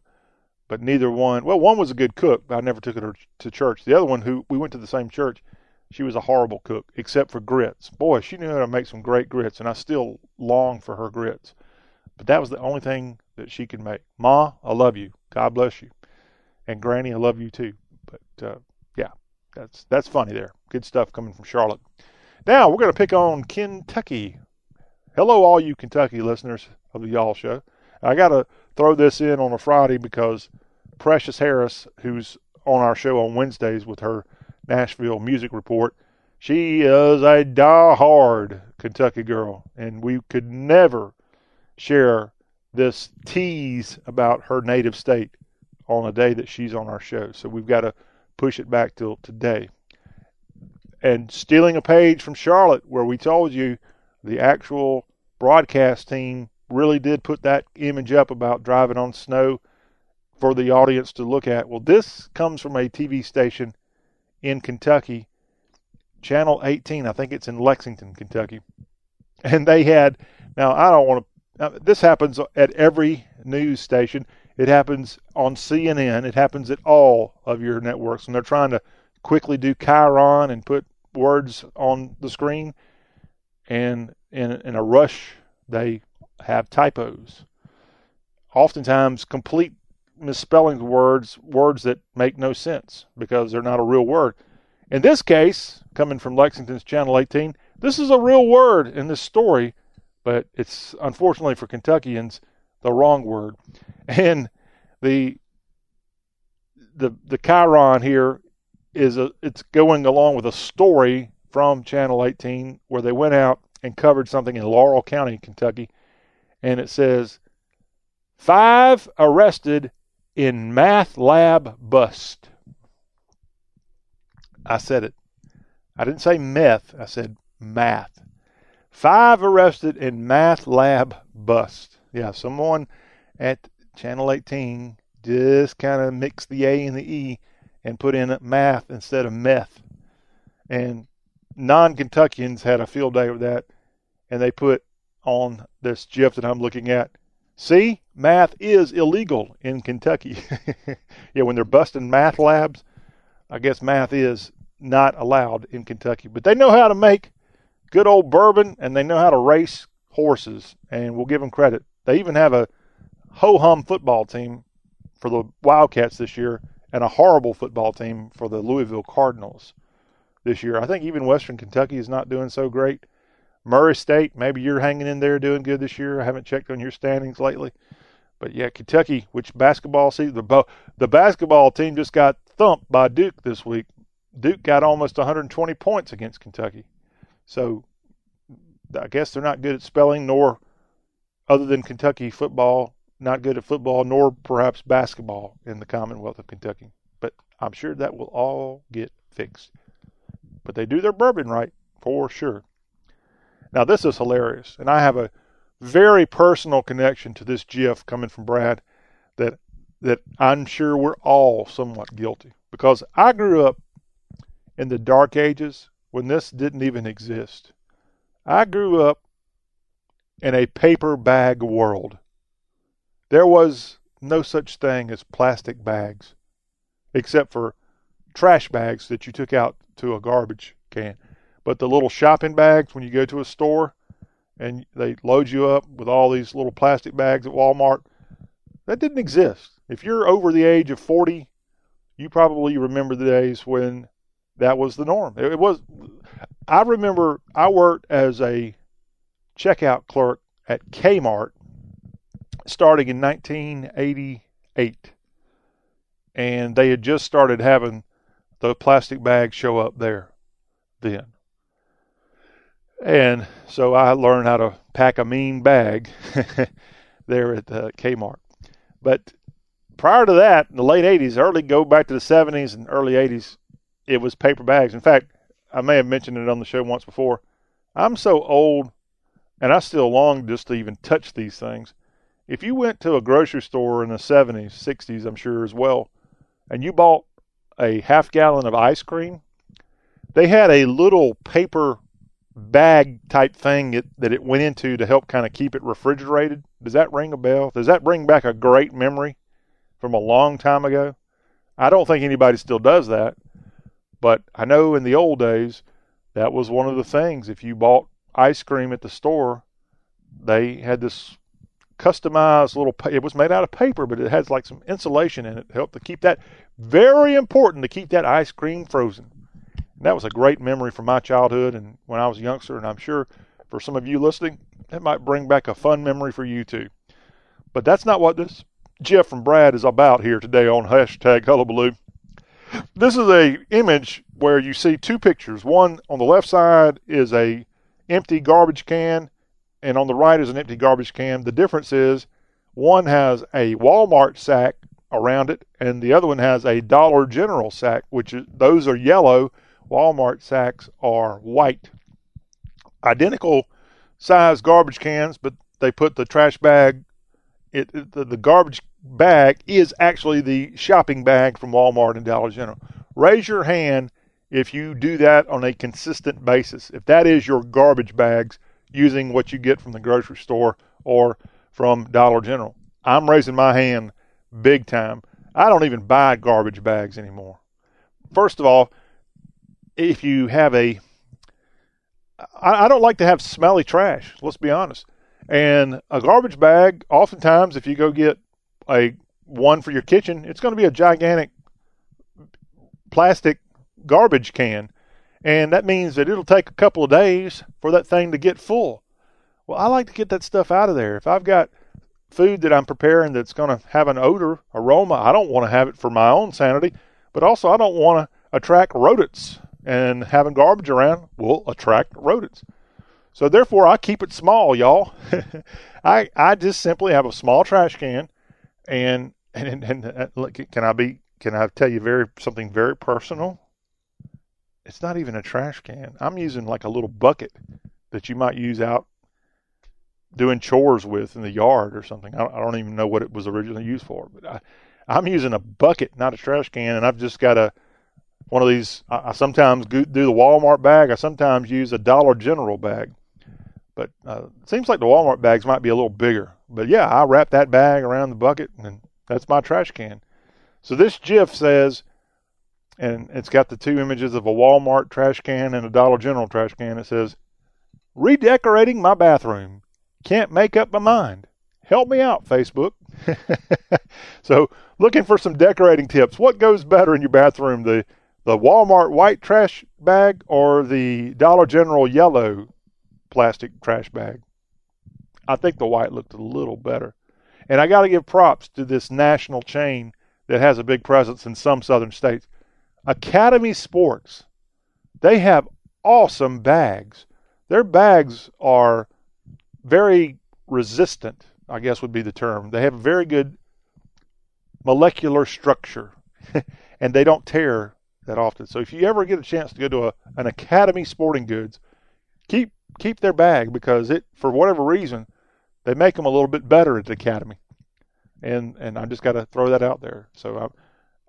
but neither one. Well, one was a good cook, but I never took her to church. The other one, who we went to the same church, she was a horrible cook, except for grits. Boy, she knew how to make some great grits, and I still long for her grits. But that was the only thing that she could make. Ma, I love you. God bless you. And Granny, I love you too. But, uh, yeah, that's that's funny there. Good stuff coming from Charlotte. Now, we're going to pick on Kentucky. Hello, all you Kentucky listeners of the Y'all Show. I got to throw this in on a Friday because Precious Harris, who's on our show on Wednesdays with her Nashville Music Report, she is a die-hard Kentucky girl, and we could never share this tease about her native state on a day that she's on our show. So we've got to push it back till today. And stealing a page from Charlotte, where we told you the actual broadcast team really did put that image up about driving on snow for the audience to look at. Well, this comes from a T V station in Kentucky, Channel eighteen. I think it's in Lexington, Kentucky. And they had, now I don't want to Now, this happens at every news station. It happens on C N N. It happens at all of your networks. And they're trying to quickly do Chiron and put words on the screen. And in, in a rush, they have typos. Oftentimes, complete misspellings of words, words that make no sense because they're not a real word. In this case, coming from Lexington's Channel eighteen, this is a real word in this story. But it's, unfortunately for Kentuckians, the wrong word. And the the the Chiron here is a, it's going along with a story from Channel eighteen where they went out and covered something in Laurel County, Kentucky. And it says, five arrested in math lab bust. I said it. I didn't say meth. I said math. Five arrested in math lab bust. Yeah, someone at Channel eighteen just kind of mixed the A and the E and put in math instead of meth. And non-Kentuckians had a field day with that. And they put on this GIF that I'm looking at, see, math is illegal in Kentucky. Yeah, when they're busting math labs, I guess math is not allowed in Kentucky. But they know how to make good old bourbon, and they know how to race horses, and we'll give them credit. They even have a ho-hum football team for the Wildcats this year and a horrible football team for the Louisville Cardinals this year. I think even Western Kentucky is not doing so great. Murray State, maybe you're hanging in there doing good this year. I haven't checked on your standings lately. But, yeah, Kentucky, which basketball season, the, the basketball team just got thumped by Duke this week. Duke got almost one hundred twenty points against Kentucky. So I guess they're not good at spelling, nor, other than Kentucky football, not good at football, nor perhaps basketball in the Commonwealth of Kentucky. But I'm sure that will all get fixed. But they do their bourbon right, for sure. Now, this is hilarious, and I have a very personal connection to this GIF coming from Brad that that I'm sure we're all somewhat guilty. Because I grew up in the dark ages, when this didn't even exist. I grew up in a paper bag world. There was no such thing as plastic bags. except for trash bags that you took out to a garbage can. But the little shopping bags, when you go to a store and they load you up with all these little plastic bags at Walmart, that didn't exist. If you're over the age of forty, you probably remember the days when that was the norm. It was. I remember I worked as a checkout clerk at Kmart starting in nineteen eighty-eight. And they had just started having the plastic bags show up there then. And so I learned how to pack a mean bag there at uh, Kmart. But prior to that, in the late eighties, early go back to the seventies and early eighties, it was paper bags. In fact, I may have mentioned it on the show once before. I'm so old, and I still long just to even touch these things. If you went to a grocery store in the seventies, sixties, I'm sure as well, and you bought a half gallon of ice cream, they had a little paper bag type thing it, that it went into to help kind of keep it refrigerated. Does that ring a bell? Does that bring back a great memory from a long time ago? I don't think anybody still does that, but I know in the old days, that was one of the things. If you bought ice cream at the store, they had this customized little, it was made out of paper, but it has like some insulation in it to help to keep that, very important to keep that ice cream frozen. And that was a great memory from my childhood and when I was a youngster, and I'm sure for some of you listening, that might bring back a fun memory for you too. But that's not what this Jeff from Brad is about here today on hashtag Hullabaloo. This is a image where you see two pictures. One on the left side is a empty garbage can, and on the right is an empty garbage can. The difference is one has a Walmart sack around it, and the other one has a Dollar General sack, which is, those are yellow. Walmart sacks are white. Identical size garbage cans, but they put the trash bag, it, it the, the garbage bag is actually the shopping bag from Walmart and Dollar General. Raise your hand if you do that on a consistent basis. If that is your garbage bags using what you get from the grocery store or from Dollar General. I'm raising my hand big time. I don't even buy garbage bags anymore. First of all, if you have a, I, I don't like to have smelly trash, let's be honest. And a garbage bag, oftentimes, if you go get a one for your kitchen, it's going to be a gigantic plastic garbage can. And that means that it'll take a couple of days for that thing to get full. Well, I like to get that stuff out of there. If I've got food that I'm preparing that's going to have an odor, aroma, I don't want to have it for my own sanity, but also I don't want to attract rodents. And having garbage around will attract rodents. So therefore, I keep it small, y'all. I I just simply have a small trash can. And, and and and can I be? Can I tell you very something very personal? It's not even a trash can. I'm using like a little bucket that you might use out doing chores with in the yard or something. I don't, I don't even know what it was originally used for, but I, I'm using a bucket, not a trash can. And I've just got a one of these. I, I sometimes do the Walmart bag. I sometimes use a Dollar General bag, but uh, it seems like the Walmart bags might be a little bigger. But yeah, I wrap that bag around the bucket, and that's my trash can. So this GIF says, and it's got the two images of a Walmart trash can and a Dollar General trash can. It says, redecorating my bathroom. Can't make up my mind. Help me out, Facebook. So looking for some decorating tips. What goes better in your bathroom, the, the Walmart white trash bag or the Dollar General yellow plastic trash bag? I think the white looked a little better. And I got to give props to this national chain that has a big presence in some southern states. Academy Sports. They have awesome bags. Their bags are very resistant, I guess would be the term. They have a very good molecular structure and they don't tear that often. So if you ever get a chance to go to a, an Academy Sporting Goods, keep keep their bag, because it, for whatever reason, they make them a little bit better at the Academy. And and I just got to throw that out there. So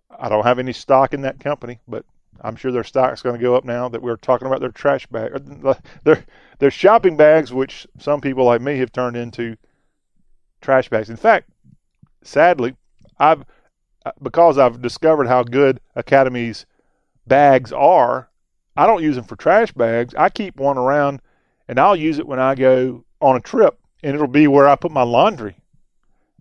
I, I don't have any stock in that company, but I'm sure their stock's going to go up now that we're talking about their trash bag, or their, their shopping bags, which some people like me have turned into trash bags. In fact, sadly, I've because I've discovered how good Academy's bags are, I don't use them for trash bags. I keep one around, and I'll use it when I go on a trip, and it'll be where I put my laundry.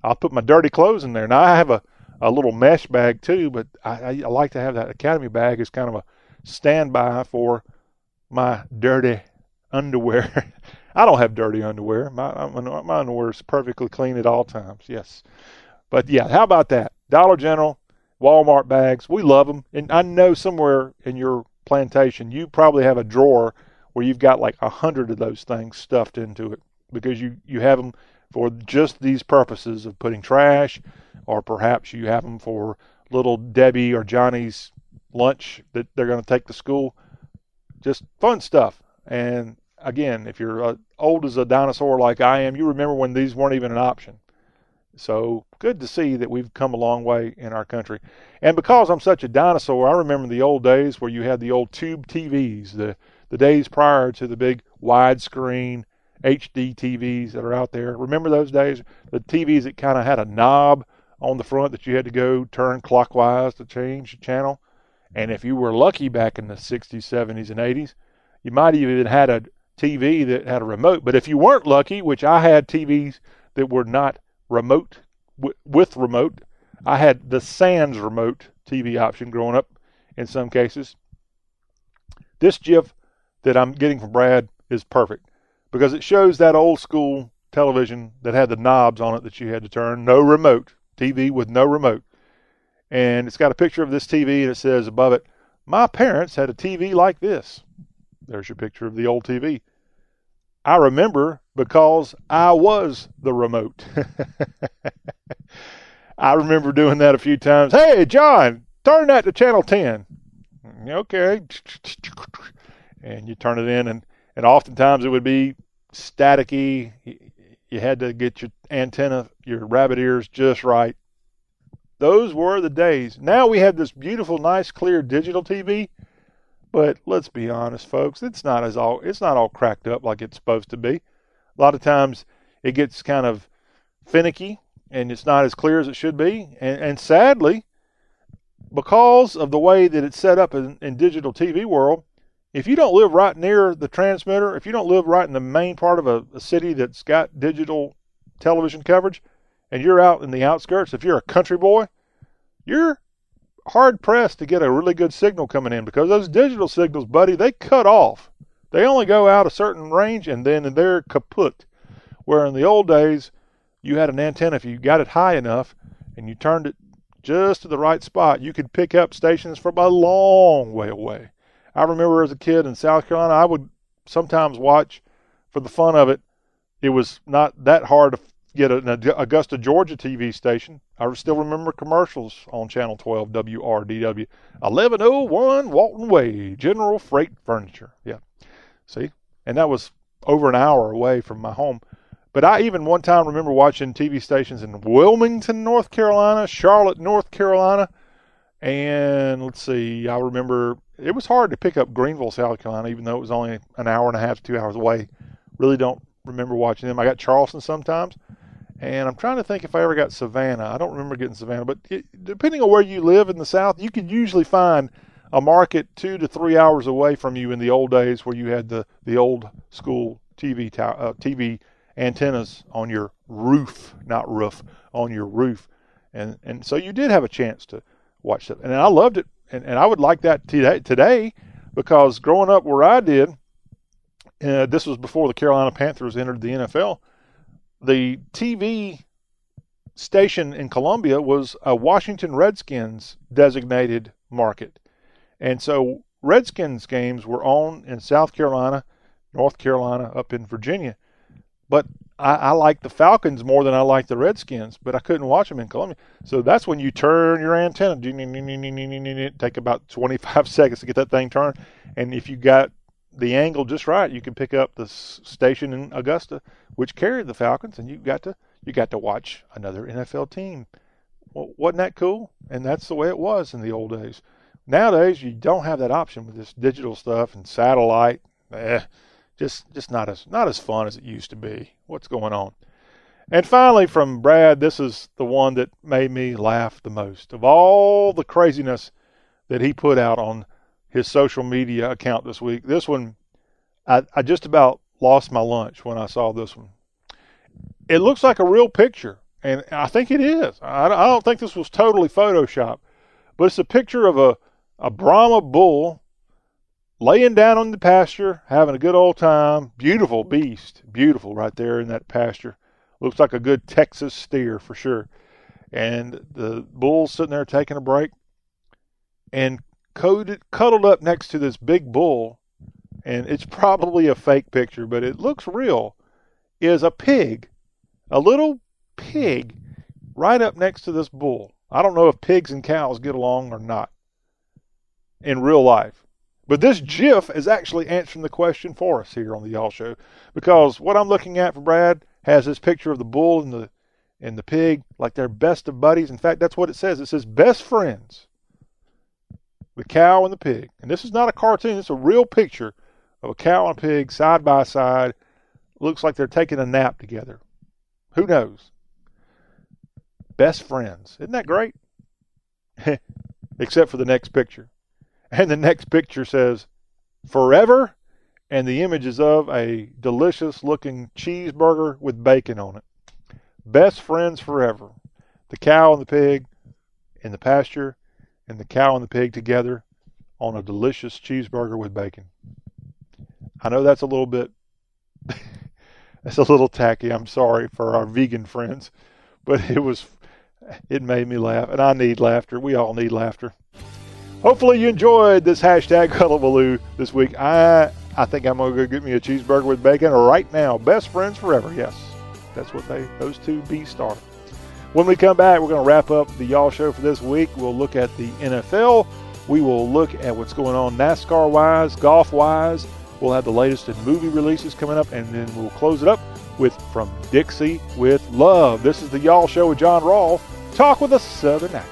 I'll put my dirty clothes in there. Now, I have a, a little mesh bag, too, but I, I, I like to have that Academy bag as kind of a standby for my dirty underwear. I don't have dirty underwear. My, my underwear is perfectly clean at all times, yes. But, yeah, how about that? Dollar General, Walmart bags, we love them. And I know somewhere in your plantation, you probably have a drawer where you've got like a hundred of those things stuffed into it because you, you have them for just these purposes of putting trash, or perhaps you have them for little Debbie or Johnny's lunch that they're going to take to school. Just fun stuff. And again, if you're uh, old as a dinosaur like I am, you remember when these weren't even an option. So good to see that we've come a long way in our country. And because I'm such a dinosaur, I remember the old days where you had the old tube T Vs, the, the days prior to the big widescreen H D T Vs that are out there. Remember those days? The T Vs that kind of had a knob on the front that you had to go turn clockwise to change the channel. And if you were lucky back in the sixties, seventies, and eighties, you might even had a T V that had a remote. But if you weren't lucky, which I had T Vs that were not remote w- with remote, I had the sans remote T V option growing up in some cases. This GIF that I'm getting from Brad is perfect because it shows that old school television that had the knobs on it that you had to turn, no remote, T V with no remote. And it's got a picture of this T V and it says above it, "My parents had a T V like this." There's your picture of the old T V. I remember because I was the remote. I remember doing that a few times. "Hey, John, turn that to channel ten. Okay. And you turn it in, and, and oftentimes it would be staticky. You had to get your antenna, your rabbit ears just right. Those were the days. Now we have this beautiful, nice, clear digital T V. But let's be honest, folks, it's not as all it's not all cracked up like it's supposed to be. A lot of times it gets kind of finicky and it's not as clear as it should be. And, and sadly, because of the way that it's set up in, in digital T V world, if you don't live right near the transmitter, if you don't live right in the main part of a, a city that's got digital television coverage and you're out in the outskirts, if you're a country boy, you're hard pressed to get a really good signal coming in because those digital signals, buddy, they cut off. They only go out a certain range and then they're kaput. Where in the old days, you had an antenna. If you got it high enough and you turned it just to the right spot, you could pick up stations from a long way away. I remember as a kid in South Carolina, I would sometimes watch for the fun of it. It was not that hard to get an Augusta, Georgia T V station. I still remember commercials on Channel twelve, W R D W, eleven oh one Walton Way, General Freight Furniture. Yeah, see? And that was over an hour away from my home. But I even one time remember watching T V stations in Wilmington, North Carolina, Charlotte, North Carolina, and let's see, I remember it was hard to pick up Greenville, South Carolina, even though it was only an hour and a half, two hours away. Really don't remember watching them. I got Charleston sometimes. And I'm trying to think if I ever got Savannah. I don't remember getting Savannah, but it, depending on where you live in the South, you could usually find a market two to three hours away from you in the old days where you had the, the old school T V tower, uh, T V antennas on your roof, not roof, on your roof. And and so you did have a chance to watch that. And I loved it. And, and I would like that today, today because growing up where I did, uh, this was before the Carolina Panthers entered the N F L, the T V station in Columbia was a Washington Redskins designated market. And so Redskins games were on in South Carolina, North Carolina, up in Virginia. But I, I liked the Falcons more than I liked the Redskins, but I couldn't watch them in Columbia. So that's when you turn your antenna. Take about twenty-five seconds to get that thing turned. And if you got the angle just right, you can pick up the station in Augusta, which carried the Falcons, and you got to you got to watch another N F L team. Well, wasn't that cool? And that's the way it was in the old days. Nowadays, you don't have that option with this digital stuff and satellite. Eh, just just not as not as fun as it used to be. What's going on? And finally, from Brad, this is the one that made me laugh the most. Of all the craziness that he put out on his social media account this week, this one, I, I just about lost my lunch when I saw this one. It looks like a real picture, and I think it is. I, I don't think this was totally Photoshopped, but it's a picture of a, a Brahma bull laying down on the pasture, having a good old time. Beautiful beast. Beautiful right there in that pasture. Looks like a good Texas steer for sure. And the bull's sitting there taking a break and coated, cuddled up next to this big bull. And it's probably a fake picture, but it looks real, is a pig, a little pig right up next to this bull. I don't know if pigs and cows get along or not in real life. But this GIF is actually answering the question for us here on the Y'all Show, because what I'm looking at for Brad has this picture of the bull and the and the pig like they're best of buddies. In fact, that's what it says. It says best friends, the cow and the pig. And this is not a cartoon. It's a real picture of a cow and a pig side by side. Looks like they're taking a nap together. Who knows? Best friends. Isn't that great? Except for the next picture. And the next picture says, forever, and the image is of a delicious-looking cheeseburger with bacon on it. Best friends forever. The cow and the pig in the pasture, and the cow and the pig together on a delicious cheeseburger with bacon. I know that's a little bit, that's a little tacky. I'm sorry for our vegan friends, but it was, it made me laugh, and I need laughter. We all need laughter. Hopefully you enjoyed this hashtag hullabaloo this week. I I think I'm going to go get me a cheeseburger with bacon right now. Best friends forever. Yes, that's what they those two beasts are. When we come back, we're going to wrap up the Y'all Show for this week. We'll look at the N F L. We will look at what's going on NASCAR-wise, golf-wise. We'll have the latest in movie releases coming up, and then we'll close it up with From Dixie with Love. This is the Y'all Show with John Rawl. Talk with a Southern accent.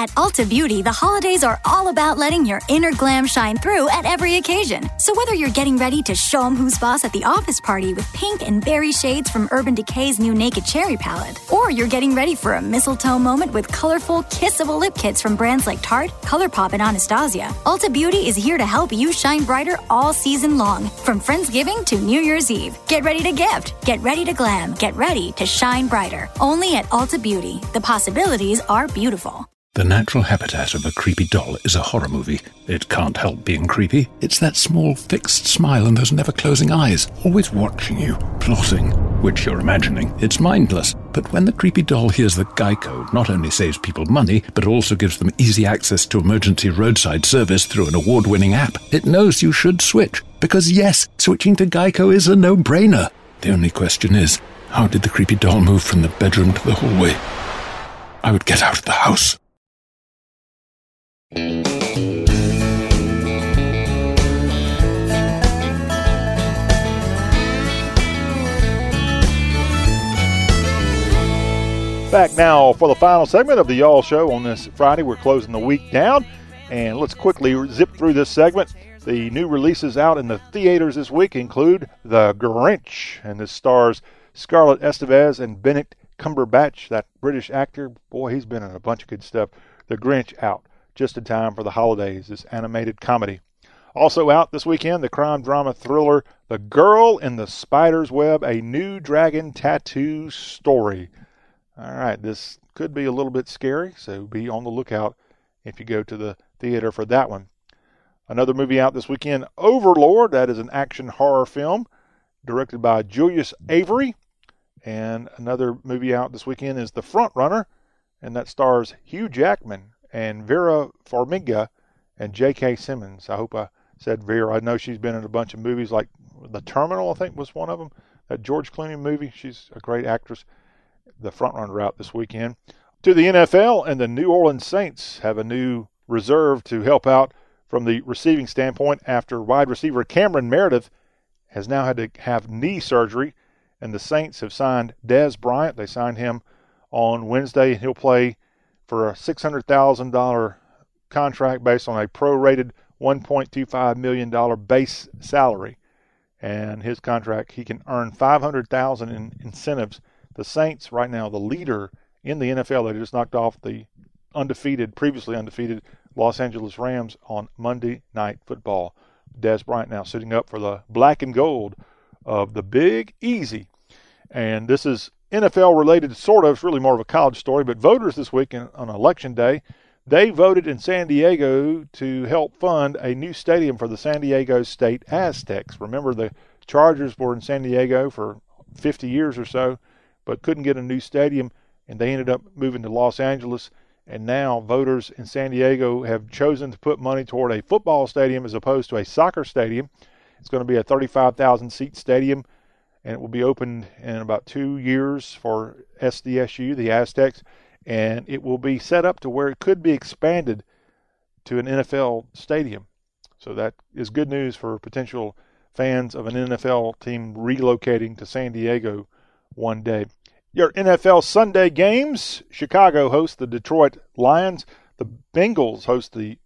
At Ulta Beauty, the holidays are all about letting your inner glam shine through at every occasion. So whether you're getting ready to show 'em who's boss at the office party with pink and berry shades from Urban Decay's new Naked Cherry palette, or you're getting ready for a mistletoe moment with colorful, kissable lip kits from brands like Tarte, ColourPop, and Anastasia, Ulta Beauty is here to help you shine brighter all season long, from Friendsgiving to New Year's Eve. Get ready to gift. Get ready to glam. Get ready to shine brighter. Only at Ulta Beauty. The possibilities are beautiful. The natural habitat of a creepy doll is a horror movie. It can't help being creepy. It's that small, fixed smile and those never-closing eyes, always watching you, plotting, which you're imagining. It's mindless. But when the creepy doll hears the Guy Code, not only saves people money, but also gives them easy access to emergency roadside service through an award-winning app, it knows you should switch. Because yes, switching to Geico is a no-brainer. The only question is, how did the creepy doll move from the bedroom to the hallway? I would get out of the house. Back now for the final segment of the Y'all Show on this Friday. We're closing the week down, and let's quickly zip through this segment. The new releases out in the theaters this week include The Grinch, and this stars Scarlett Estevez and Benedict Cumberbatch, that British actor. Boy, he's been in a bunch of good stuff. The Grinch out just in time for the holidays, this animated comedy. Also out this weekend, the crime drama thriller The Girl in the Spider's Web, a new dragon tattoo story. All right, this could be a little bit scary, so be on the lookout if you go to the theater for that one. Another movie out this weekend, Overlord. That is an action horror film directed by Julius Avery. And another movie out this weekend is The Front Runner, and that stars Hugh Jackman and Vera Farmiga and J K. Simmons. I hope I said Vera. I know she's been in a bunch of movies like The Terminal, I think was one of them, that George Clooney movie. She's a great actress. The Frontrunner out this weekend. To the N F L, and the New Orleans Saints have a new reserve to help out from the receiving standpoint after wide receiver Cameron Meredith has now had to have knee surgery, and the Saints have signed Dez Bryant. They signed him on Wednesday, and he'll play for a six hundred thousand dollars contract based on a prorated one point two five million dollars base salary. and his contract, he can earn five hundred thousand dollars in incentives. The Saints, right now, the leader in the N F L, they just knocked off the undefeated, previously undefeated Los Angeles Rams on Monday Night Football. Dez Bryant now suiting up for the black and gold of the Big Easy. And this is N F L-related, sort of. It's really more of a college story. But voters this week in, on Election Day, they voted in San Diego to help fund a new stadium for the San Diego State Aztecs. Remember, the Chargers were in San Diego for fifty years or so, but couldn't get a new stadium, and they ended up moving to Los Angeles. And now voters in San Diego have chosen to put money toward a football stadium as opposed to a soccer stadium. It's going to be a thirty-five thousand seat stadium, and it will be opened in about two years for S D S U, the Aztecs, and it will be set up to where it could be expanded to an N F L stadium. So that is good news for potential fans of an N F L team relocating to San Diego one day. Your N F L Sunday games: Chicago hosts the Detroit Lions. The Bengals host the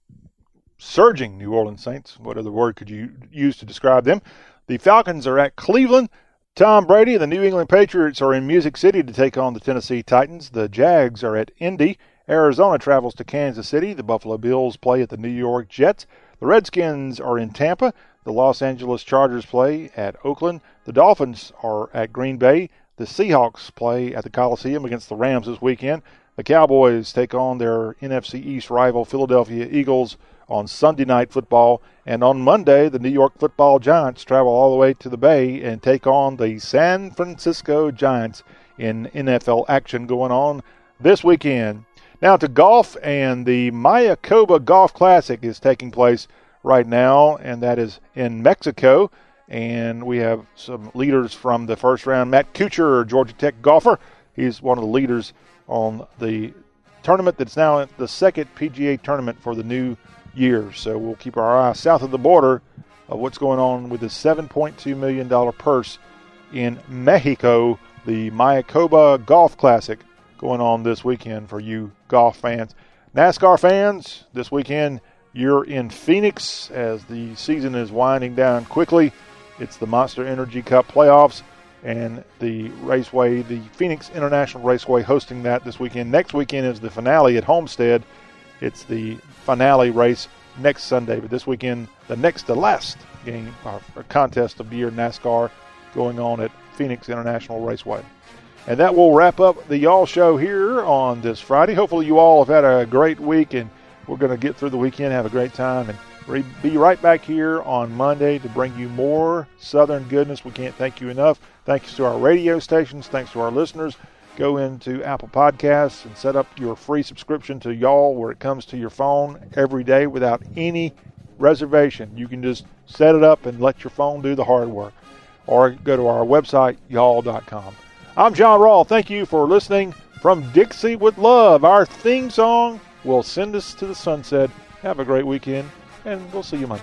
surging New Orleans Saints. What other word could you use to describe them? The Falcons are at Cleveland. Tom Brady and the New England Patriots are in Music City to take on the Tennessee Titans. The Jags are at Indy. Arizona travels to Kansas City. The Buffalo Bills play at the New York Jets. The Redskins are in Tampa. The Los Angeles Chargers play at Oakland. The Dolphins are at Green Bay. The Seahawks play at the Coliseum against the Rams this weekend. The Cowboys take on their N F C East rival Philadelphia Eagles on Sunday Night Football. And on Monday, the New York Football Giants travel all the way to the Bay and take on the San Francisco Giants in N F L action going on this weekend. Now to golf, and the Mayakoba Golf Classic is taking place right now, and that is in Mexico. And we have some leaders from the first round. Matt Kuchar, Georgia Tech golfer, he's one of the leaders on the tournament that's now the second P G A tournament for the new year. So we'll keep our eye south of the border of what's going on with the seven point two million dollars purse in Mexico, the Mayakoba Golf Classic going on this weekend for you golf fans. NASCAR fans, this weekend you're in Phoenix as the season is winding down quickly. It's the Monster Energy Cup playoffs, and the raceway, the Phoenix International Raceway, hosting that this weekend. Next weekend is the finale at Homestead. It's the finale race next Sunday, but this weekend, the next to last game or contest of the year, NASCAR, going on at Phoenix International Raceway. And that will wrap up the Y'all Show here on this Friday. Hopefully you all have had a great week, and we're going to get through the weekend, have a great time, and be right back here on Monday to bring you more Southern goodness. We can't thank you enough. Thanks to our radio stations. Thanks to our listeners. Go into Apple Podcasts and set up your free subscription to Y'all, where it comes to your phone every day without any reservation. You can just set it up and let your phone do the hard work. Or go to our website, y'all dot com. I'm John Rawl. Thank you for listening from Dixie with Love. Our theme song will send us to the sunset. Have a great weekend. And we'll see you Monday.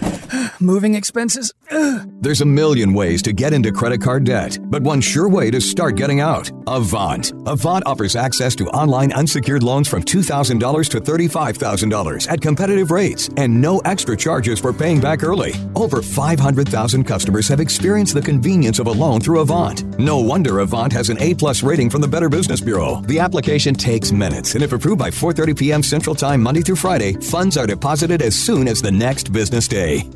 Moving expenses. There's a million ways to get into credit card debt, but one sure way to start getting out. Avant. Avant offers access to online unsecured loans from two thousand dollars to thirty-five thousand dollars at competitive rates and no extra charges for paying back early. Over five hundred thousand customers have experienced the convenience of a loan through Avant. No wonder Avant has an A plus rating from the Better Business Bureau. The application takes minutes, and if approved by four thirty p.m. Central Time Monday through Friday, funds are deposited as soon as the next business day.